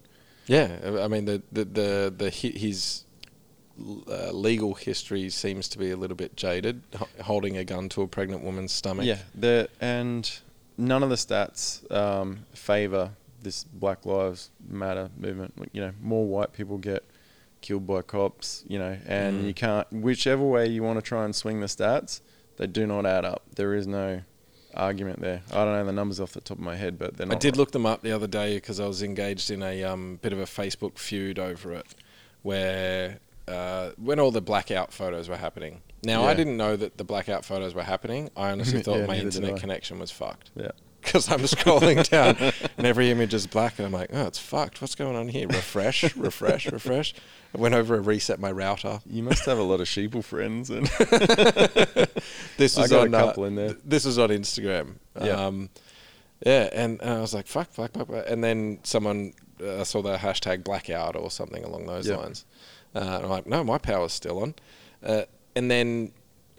yeah, I mean, the, the, the, the his... Uh, legal history seems to be a little bit jaded, ho- holding a gun to a pregnant woman's stomach. Yeah, the, and none of the stats um, favour this Black Lives Matter movement. Like, you know, more white people get killed by cops, you know, and mm. you can't, whichever way you want to try and swing the stats, they do not add up. There is no argument there. I don't know the numbers off the top of my head, but they're not. I did right. look them up the other day because I was engaged in a um, bit of a Facebook feud over it where... Uh, when all the blackout photos were happening. Now, yeah. I didn't know that the blackout photos were happening. I honestly thought yeah, my internet connection was fucked. Yeah. Because I'm scrolling down and every image is black and I'm like, oh, it's fucked. What's going on here? Refresh, refresh, refresh. I went over and reset my router. You must have a lot of sheeple friends. And this was I got on, a couple uh, in there. This was on Instagram. Yeah. Um, yeah, and, and I was like, fuck, fuck, fuck, fuck. And then someone uh, saw the hashtag blackout or something along those yep. lines. Uh, and I'm like, no, my power's still on. Uh, and then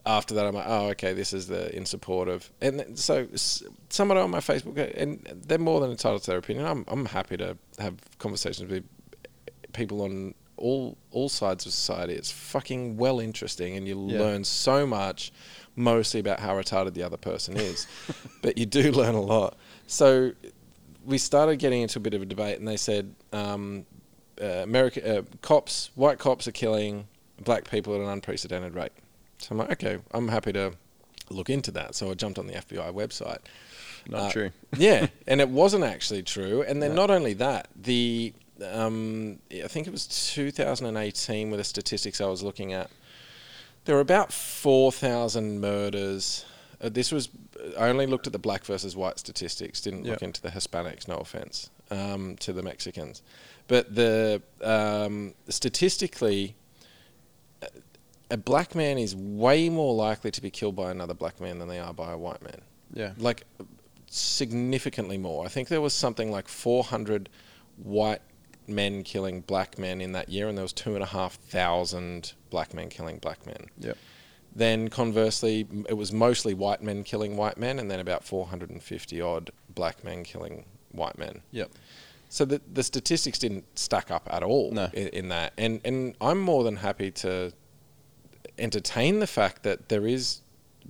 after that, I'm like, oh, okay, this is the in support of. And then, so s- someone on my Facebook, and they're more than entitled to their opinion. I'm I'm happy to have conversations with people on all all sides of society. It's fucking well interesting, and you yeah. learn so much, mostly about how retarded the other person is. But you do learn a lot. So we started getting into a bit of a debate, and they said... Um, Uh, America, uh, cops, white cops are killing black people at an unprecedented rate. So I'm like, okay, I'm happy to look into that. So I jumped on the F B I website. Not uh, true. Yeah, and it wasn't actually true. And then no. not only that, the um, I think it was two thousand eighteen with the statistics I was looking at. There were about four thousand murders. Uh, this was I only looked at the black versus white statistics. Didn't yep. look into the Hispanics. No offense um, to the Mexicans. But the um, statistically, a black man is way more likely to be killed by another black man than they are by a white man. Yeah. Like, significantly more. I think there was something like four hundred white men killing black men in that year, and there was two thousand five hundred black men killing black men. Yeah. Then, conversely, it was mostly white men killing white men, and then about four hundred fifty odd black men killing white men. Yep. So the, the statistics didn't stack up at all no. in, in that. And and I'm more than happy to entertain the fact that there is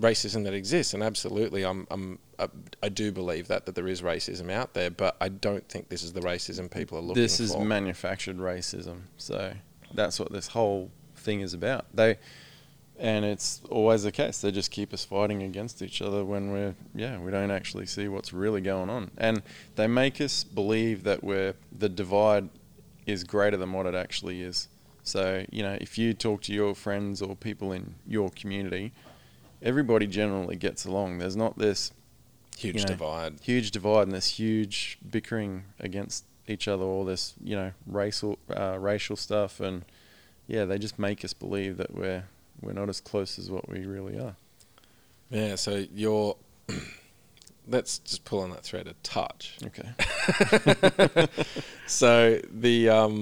racism that exists. And absolutely, I'm, I'm, I, I do believe that, that there is racism out there. But I don't think this is the racism people are looking this for. This is manufactured racism. So that's what this whole thing is about. They And it's always the case. They just keep us fighting against each other when we're, yeah, we don't actually see what's really going on. And they make us believe that we're, the divide is greater than what it actually is. So, you know, if you talk to your friends or people in your community, everybody generally gets along. There's not this huge you know, divide. Huge divide and this huge bickering against each other, all this, you know, racial, uh, racial stuff. And yeah, they just make us believe that we're, We're not as close as what we really are. Yeah, so you're... Let's just pull on that thread a touch. Okay. So the um,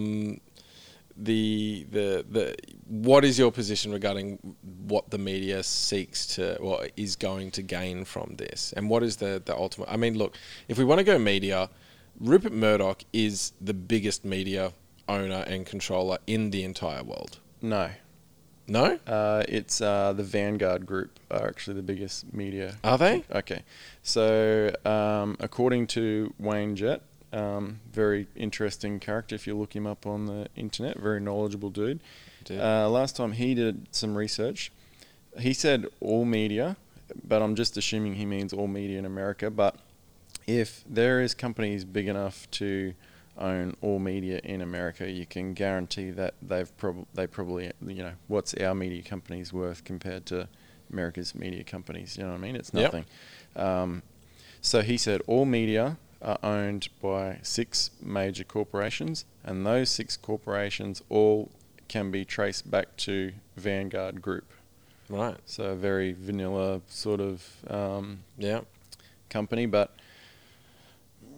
the the the what is your position regarding what the media seeks to, or is going to gain from this, and what is the the ultimate? I mean, look, if we want to go media, Rupert Murdoch is the biggest media owner and controller in the entire world. No. No? Uh, it's uh, the Vanguard Group are actually the biggest media. Are they? Okay. So, um, according to Wayne Jett, um, very interesting character if you look him up on the internet, very knowledgeable dude. dude. Uh, last time he did some research, he said all media, but I'm just assuming he means all media in America, but if there is companies big enough to own all media in America, you can guarantee that they've probably they probably you know, what's our media companies worth compared to America's media companies? You know what I mean? It's nothing. Yep. Um, so he said all media are owned by six major corporations, and those six corporations all can be traced back to Vanguard Group. Right. So a very vanilla sort of um, yeah company, but.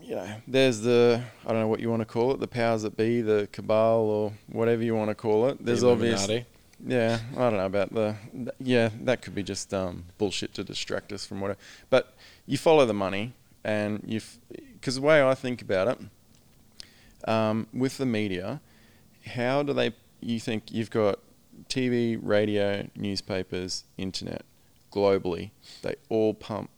You know, there's the, I don't know what you want to call it, the powers that be, the cabal or whatever you want to call it. There's the obviously, yeah, I don't know about the, th- yeah, that could be just um, bullshit to distract us from whatever. But you follow the money, and you, because the way I think about it, um, with the media, how do they, you think you've got T V, radio, newspapers, internet, globally, they all pump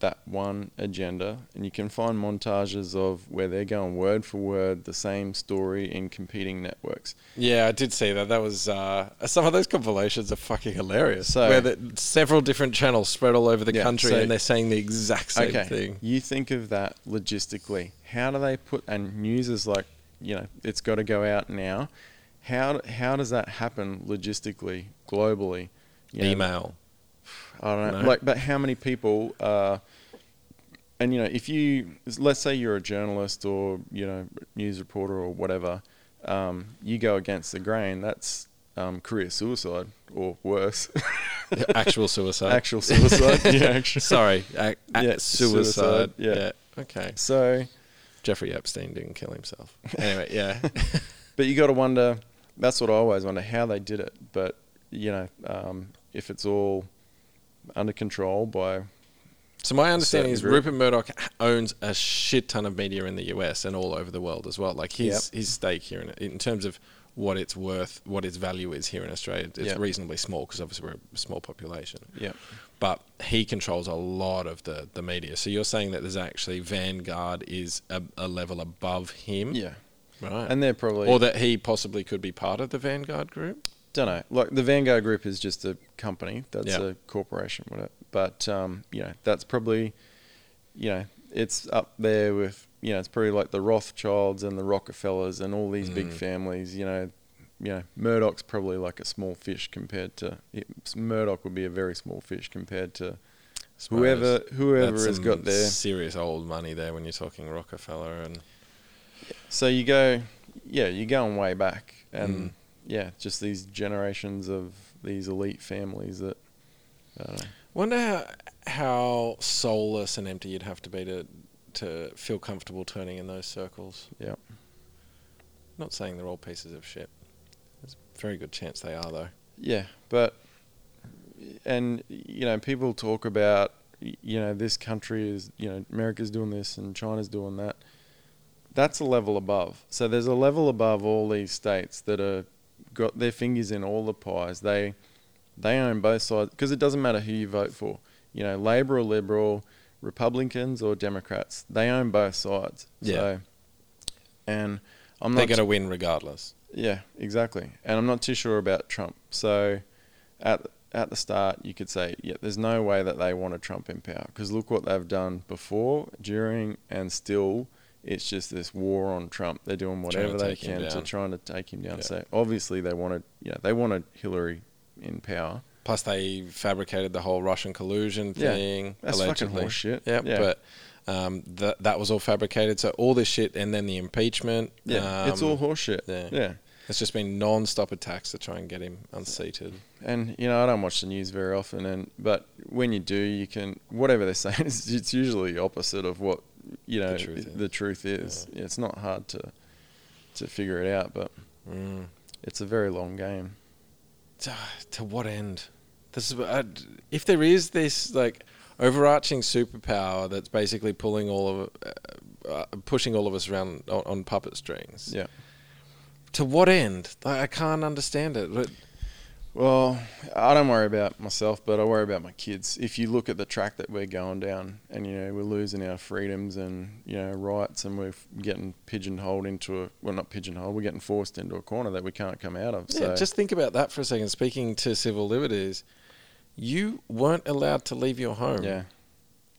that one agenda, and you can find montages of where they're going word for word the same story in competing networks. Yeah, I did see that. That was uh, some of those compilations are fucking hilarious. So where the, several different channels spread all over the yeah, country, so and they're saying the exact same okay, thing. You think of that logistically. How do they put and news is like, you know, it's got to go out now. How how does that happen logistically, globally? You know, email. I don't know, no. like, but how many people, uh, and you know, if you, let's say you're a journalist or, you know, news reporter or whatever, um, you go against the grain, that's um, career suicide or worse. Actual suicide. Actual suicide. Yeah, actual. Sorry. A- a- yeah, suicide. suicide. Yeah. yeah. Okay. So. Jeffrey Epstein didn't kill himself. Anyway, yeah. But you got to wonder, that's what I always wonder, how they did it. But, you know, um, if it's all under control by. So my understanding is Rupert Murdoch owns a shit ton of media in the U S and all over the world as well. Like his yep. his stake here in, in terms of what it's worth, what its value is here in Australia, it's yep. reasonably small because obviously we're a small population. Yeah. But he controls a lot of the, the media. So you're saying that there's actually Vanguard is a, a level above him. Yeah. Right. And they're probably or that he possibly could be part of the Vanguard Group. Don't know. Like the Vanguard Group is just a company. That's yep. a corporation, whatever. But um, you know, that's probably, you know, it's up there with, you know, it's probably like the Rothschilds and the Rockefellers and all these mm. big families. You know, you know, Murdoch's probably like a small fish compared to it, Murdoch would be a very small fish compared to whoever whoever that's has got their serious old money there. When you're talking Rockefeller and so you go, yeah, you're going way back and. Mm. Yeah, just these generations of these elite families that. I don't know. Wonder how how soulless and empty you'd have to be to to feel comfortable turning in those circles. Yeah. Not saying they're all pieces of shit. There's a very good chance they are, though. Yeah, but and you know, people talk about you know this country is you know America's doing this and China's doing that. That's a level above. So there's a level above all these states that are. Got their fingers in all the pies. They they own both sides because it doesn't matter who you vote for. You know, Labor or Liberal, Republicans or Democrats. They own both sides. Yeah. So, and I'm not. They're going to win regardless. Yeah, exactly. And I'm not too sure about Trump. So at at the start, you could say, yeah, there's no way that they want a Trump in power because look what they've done before, during, and still. It's just this war on Trump. They're doing whatever they can to trying to take him down. Yeah. So obviously they wanted, you know, they wanted Hillary in power. Plus they fabricated the whole Russian collusion thing. Yeah, that's allegedly. Fucking horseshit. Yep, yeah, but um, that that was all fabricated. So all this shit and then the impeachment. Yeah, um, it's all horseshit. Yeah. yeah, it's just been non-stop attacks to try and get him unseated. And you know, I don't watch the news very often, and but when you do, you can whatever they're saying. It's, it's usually opposite of what. You know, the truth is. The truth is. Yeah. It's not hard to to figure it out, but mm. It's a very long game. To, to what end? This is I, if there is this like overarching superpower that's basically pulling all of, uh, uh, pushing all of us around on, on puppet strings. Yeah. To what end? Like, I can't understand it. But well, I don't worry about myself, but I worry about my kids. If you look at the track that we're going down, and you know we're losing our freedoms and you know rights, and we're getting pigeonholed into a well, not pigeonholed, we're getting forced into a corner that we can't come out of. Yeah, so just think about that for a second. Speaking to civil liberties, you weren't allowed to leave your home. Yeah.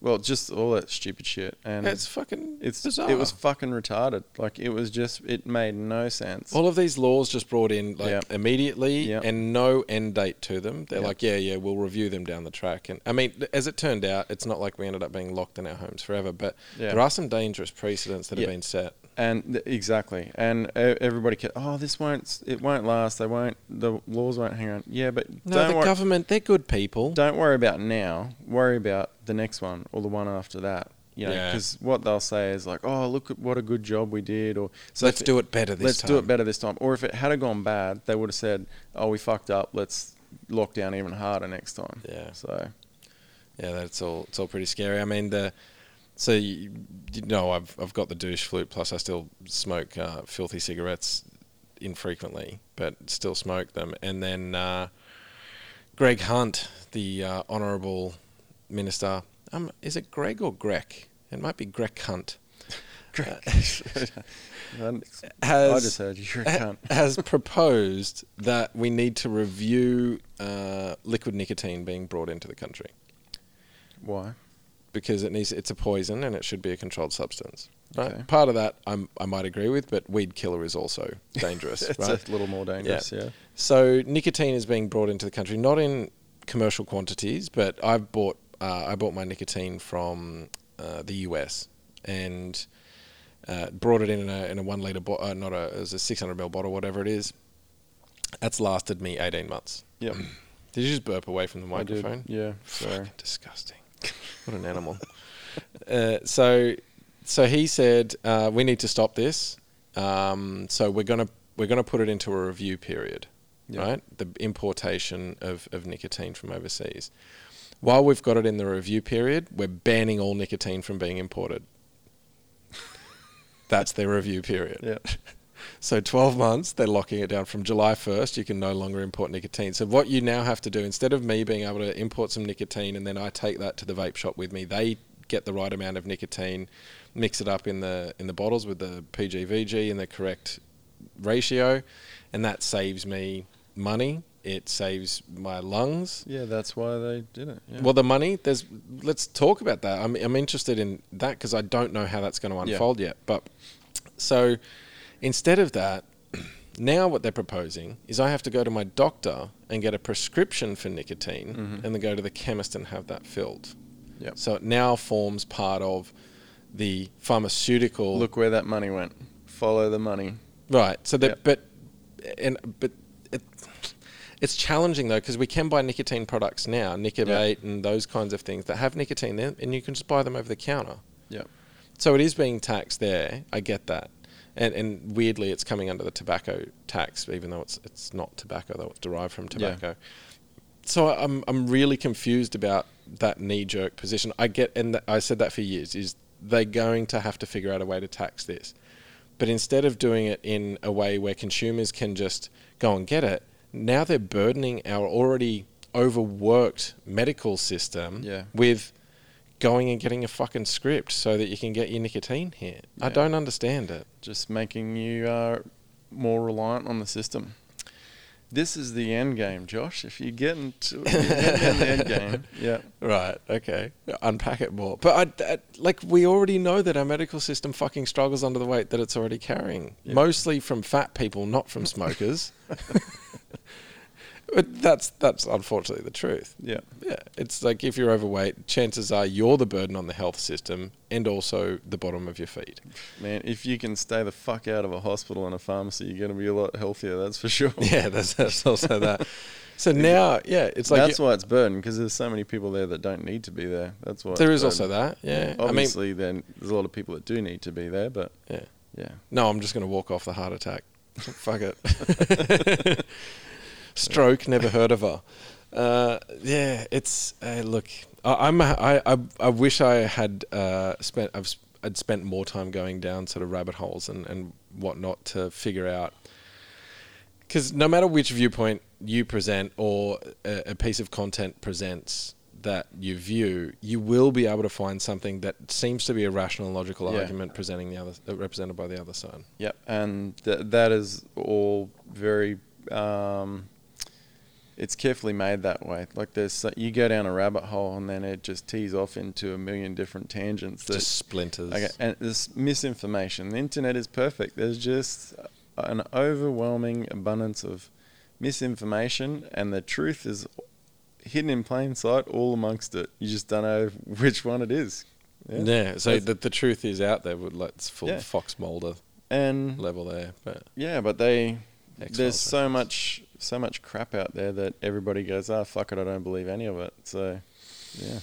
Well, just all that stupid shit, and it's fucking it's bizarre. It was fucking retarded. Like it was just, it made no sense. All of these laws just brought in like yep. immediately, yep. and no end date to them. They're yep. like, yeah, yeah, we'll review them down the track. And I mean, as it turned out, it's not like we ended up being locked in our homes forever. But yep. there are some dangerous precedents that yep. have been set. And th- exactly, and everybody kept, oh, this won't, it won't last. They won't, the laws won't hang on. Yeah, but no, don't the wor- government, they're good people. Don't worry about now. Worry about the next one or the one after that. You know, because yeah. what they'll say is like, oh, look at what a good job we did, or so let's do it better this let's time. Let's do it better this time. Or if it had gone bad, they would have said, oh, we fucked up. Let's lock down even harder next time. Yeah. So, yeah, that's all. It's all pretty scary. I mean the. So, you, you know, I've I've got the douche flute, plus I still smoke uh, filthy cigarettes infrequently, but still smoke them. And then uh, Greg Hunt, the uh, Honourable Minister, um, is it Greg or Greg? It might be Greg Hunt. Greg. Uh, has, I just heard you, Greg Hunt. has proposed that we need to review uh, liquid nicotine being brought into the country. Why? Because it needs, it's a poison and it should be a controlled substance. Right? Okay. Part of that I'm, I might agree with, but weed killer is also dangerous. It's right? a little more dangerous, yeah. yeah. So nicotine is being brought into the country, not in commercial quantities, but I've bought uh, I bought my nicotine from uh, the U S and uh, brought it in in a, in a one litre bottle, uh, not a, it was a six hundred milliliter bottle, whatever it is. That's lasted me eighteen months. Yep. Did you just burp away from the microphone? I did. Yeah. Sorry. Disgusting. What an animal. uh, so, so he said uh, we need to stop this. Um, so we're gonna we're gonna put it into a review period, yeah. right? The importation of, of nicotine from overseas. While we've got it in the review period, we're banning all nicotine from being imported. That's their review period. Yeah. So twelve months, they're locking it down. From July first, you can no longer import nicotine. So what you now have to do, instead of me being able to import some nicotine and then I take that to the vape shop with me, they get the right amount of nicotine, mix it up in the in the bottles with the P G V G in the correct ratio, and that saves me money. It saves my lungs. Yeah, that's why they did it. Yeah. Well, the money, there's. Let's talk about that. I'm, I'm interested in that because I don't know how that's going to unfold yeah. yet. But so... Instead of that, now what they're proposing is I have to go to my doctor and get a prescription for nicotine mm-hmm. and then go to the chemist and have that filled. Yep. So it now forms part of the pharmaceutical... Look where that money went. Follow the money. Right. So that, yep. but, and, but it, it's challenging though because we can buy nicotine products now, Nicobate yep. and those kinds of things that have nicotine in them, and you can just buy them over the counter. Yeah. So it is being taxed there. I get that. And, and weirdly, it's coming under the tobacco tax, even though it's it's not tobacco, though it's derived from tobacco. Yeah. So I'm I'm really confused about that knee-jerk position. I get, and th- I said that for years, is they're going to have to figure out a way to tax this. But instead of doing it in a way where consumers can just go and get it, now they're burdening our already overworked medical system yeah. with... going and getting a fucking script so that you can get your nicotine here. Yeah. I don't understand it. Just making you uh, more reliant on the system. This is the end game, Josh. If you get into the end game, yeah, right, okay, unpack it more. But I, I, like, we already know that our medical system fucking struggles under the weight that it's already carrying, yeah. mostly from fat people, not from smokers. But that's that's unfortunately the truth. Yeah, yeah. It's like if you're overweight, chances are you're the burden on the health system and also the bottom of your feet. Man, if you can stay the fuck out of a hospital and a pharmacy, you're going to be a lot healthier. That's for sure. Yeah, that's, that's also that. So now, yeah, it's like that's why it's burdened because there's so many people there that don't need to be there. That's why there is also that. Yeah, obviously, I mean, then there's a lot of people that do need to be there, but yeah, yeah. No, I'm just going to walk off the heart attack. Fuck it. Stroke, never heard of her. Uh, yeah, it's uh, look. I, I'm. I, I. I wish I had uh, spent. I've. Sp- I'd spent more time going down sort of rabbit holes and and whatnot to figure out. Because no matter which viewpoint you present or a, a piece of content presents that you view, you will be able to find something that seems to be a rational, logical yeah. argument presenting the other, uh, represented by the other side. Yep, and th- that is all very. Um, it's carefully made that way. Like there's, you go down a rabbit hole and then it just tees off into a million different tangents. That, just splinters. Okay, and there's misinformation. The internet is perfect. There's just an overwhelming abundance of misinformation, and the truth is hidden in plain sight all amongst it. You just don't know which one it is. Yeah, yeah, so the, the truth is out there. Like it's full yeah. Fox Mulder and level there. But yeah, but they X-Files there's so things. much so much crap out there that everybody goes, ah, oh, fuck it, I don't believe any of it. So, yeah.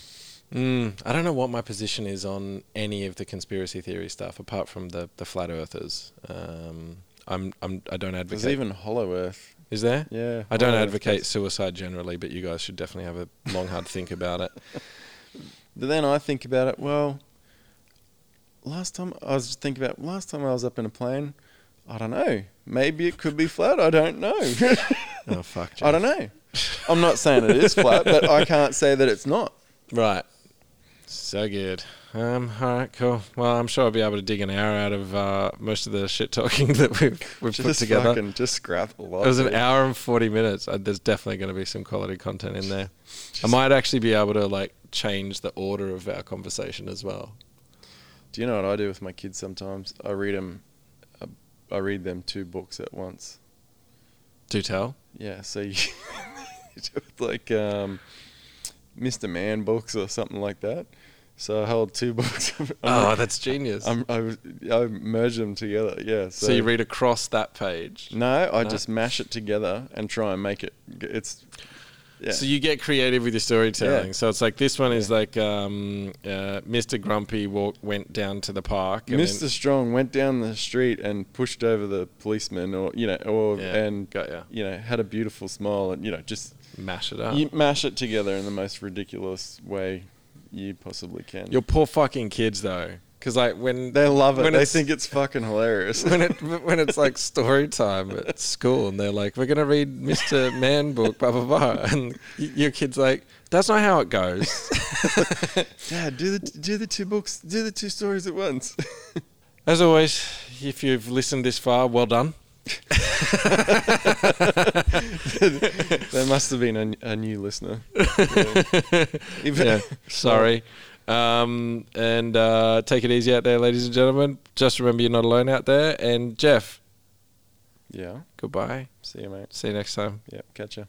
Mm, I don't know what my position is on any of the conspiracy theory stuff, apart from the, the flat earthers. Um, I'm, I'm, I don't advocate... There's even Hollow Earth. Is there? Yeah. I don't advocate Earth. Suicide generally, but you guys should definitely have a long, hard think about it. But then I think about it, well, last time I was just thinking about, last time I was up in a plane, I don't know. Maybe it could be flat. I don't know. Oh, fuck, Jeff. I don't know. I'm not saying it is flat, but I can't say that it's not. Right. So good. Um, all right, cool. Well, I'm sure I'll be able to dig an hour out of uh, most of the shit talking that we've, we've just put together. Fucking just scrap a lot. It was an hour and forty minutes. Uh, there's definitely going to be some quality content in there. Just I might actually be able to like change the order of our conversation as well. Do you know what I do with my kids sometimes? I read them. Uh, I read them two books at once. Do tell. Yeah. So you, you do it like um, Mister Man books or something like that. So I held two books. Oh, that's genius. I'm, I, I merged them together, yeah. So, so you read across that page? No, I no. just mash it together and try and make it. It's. Yeah. So you get creative with your storytelling. Yeah. So it's like this one is yeah. like um, uh, Mister Grumpy walk, went down to the park. And Mister Strong went down the street and pushed over the policeman, or you know, or yeah, and got ya. you know, had a beautiful smile, and you know, just mash it up. You mash it together in the most ridiculous way you possibly can. Your poor fucking kids, though, because like when they love it, they think it's fucking hilarious. When it when it's like story time at school, and they're like, "We're gonna read Mister Man book, blah blah blah," and your kid's like, "That's not how it goes." Dad, do the do the two books, do the two stories at once. As always, if you've listened this far, well done. There must have been a, a new listener. Yeah. Yeah, sorry. Um, and uh, take it easy out there, ladies and gentlemen. Just remember you're not alone out there. And Jeff. Yeah. Goodbye. See you, mate. See you next time. Yeah, catch you.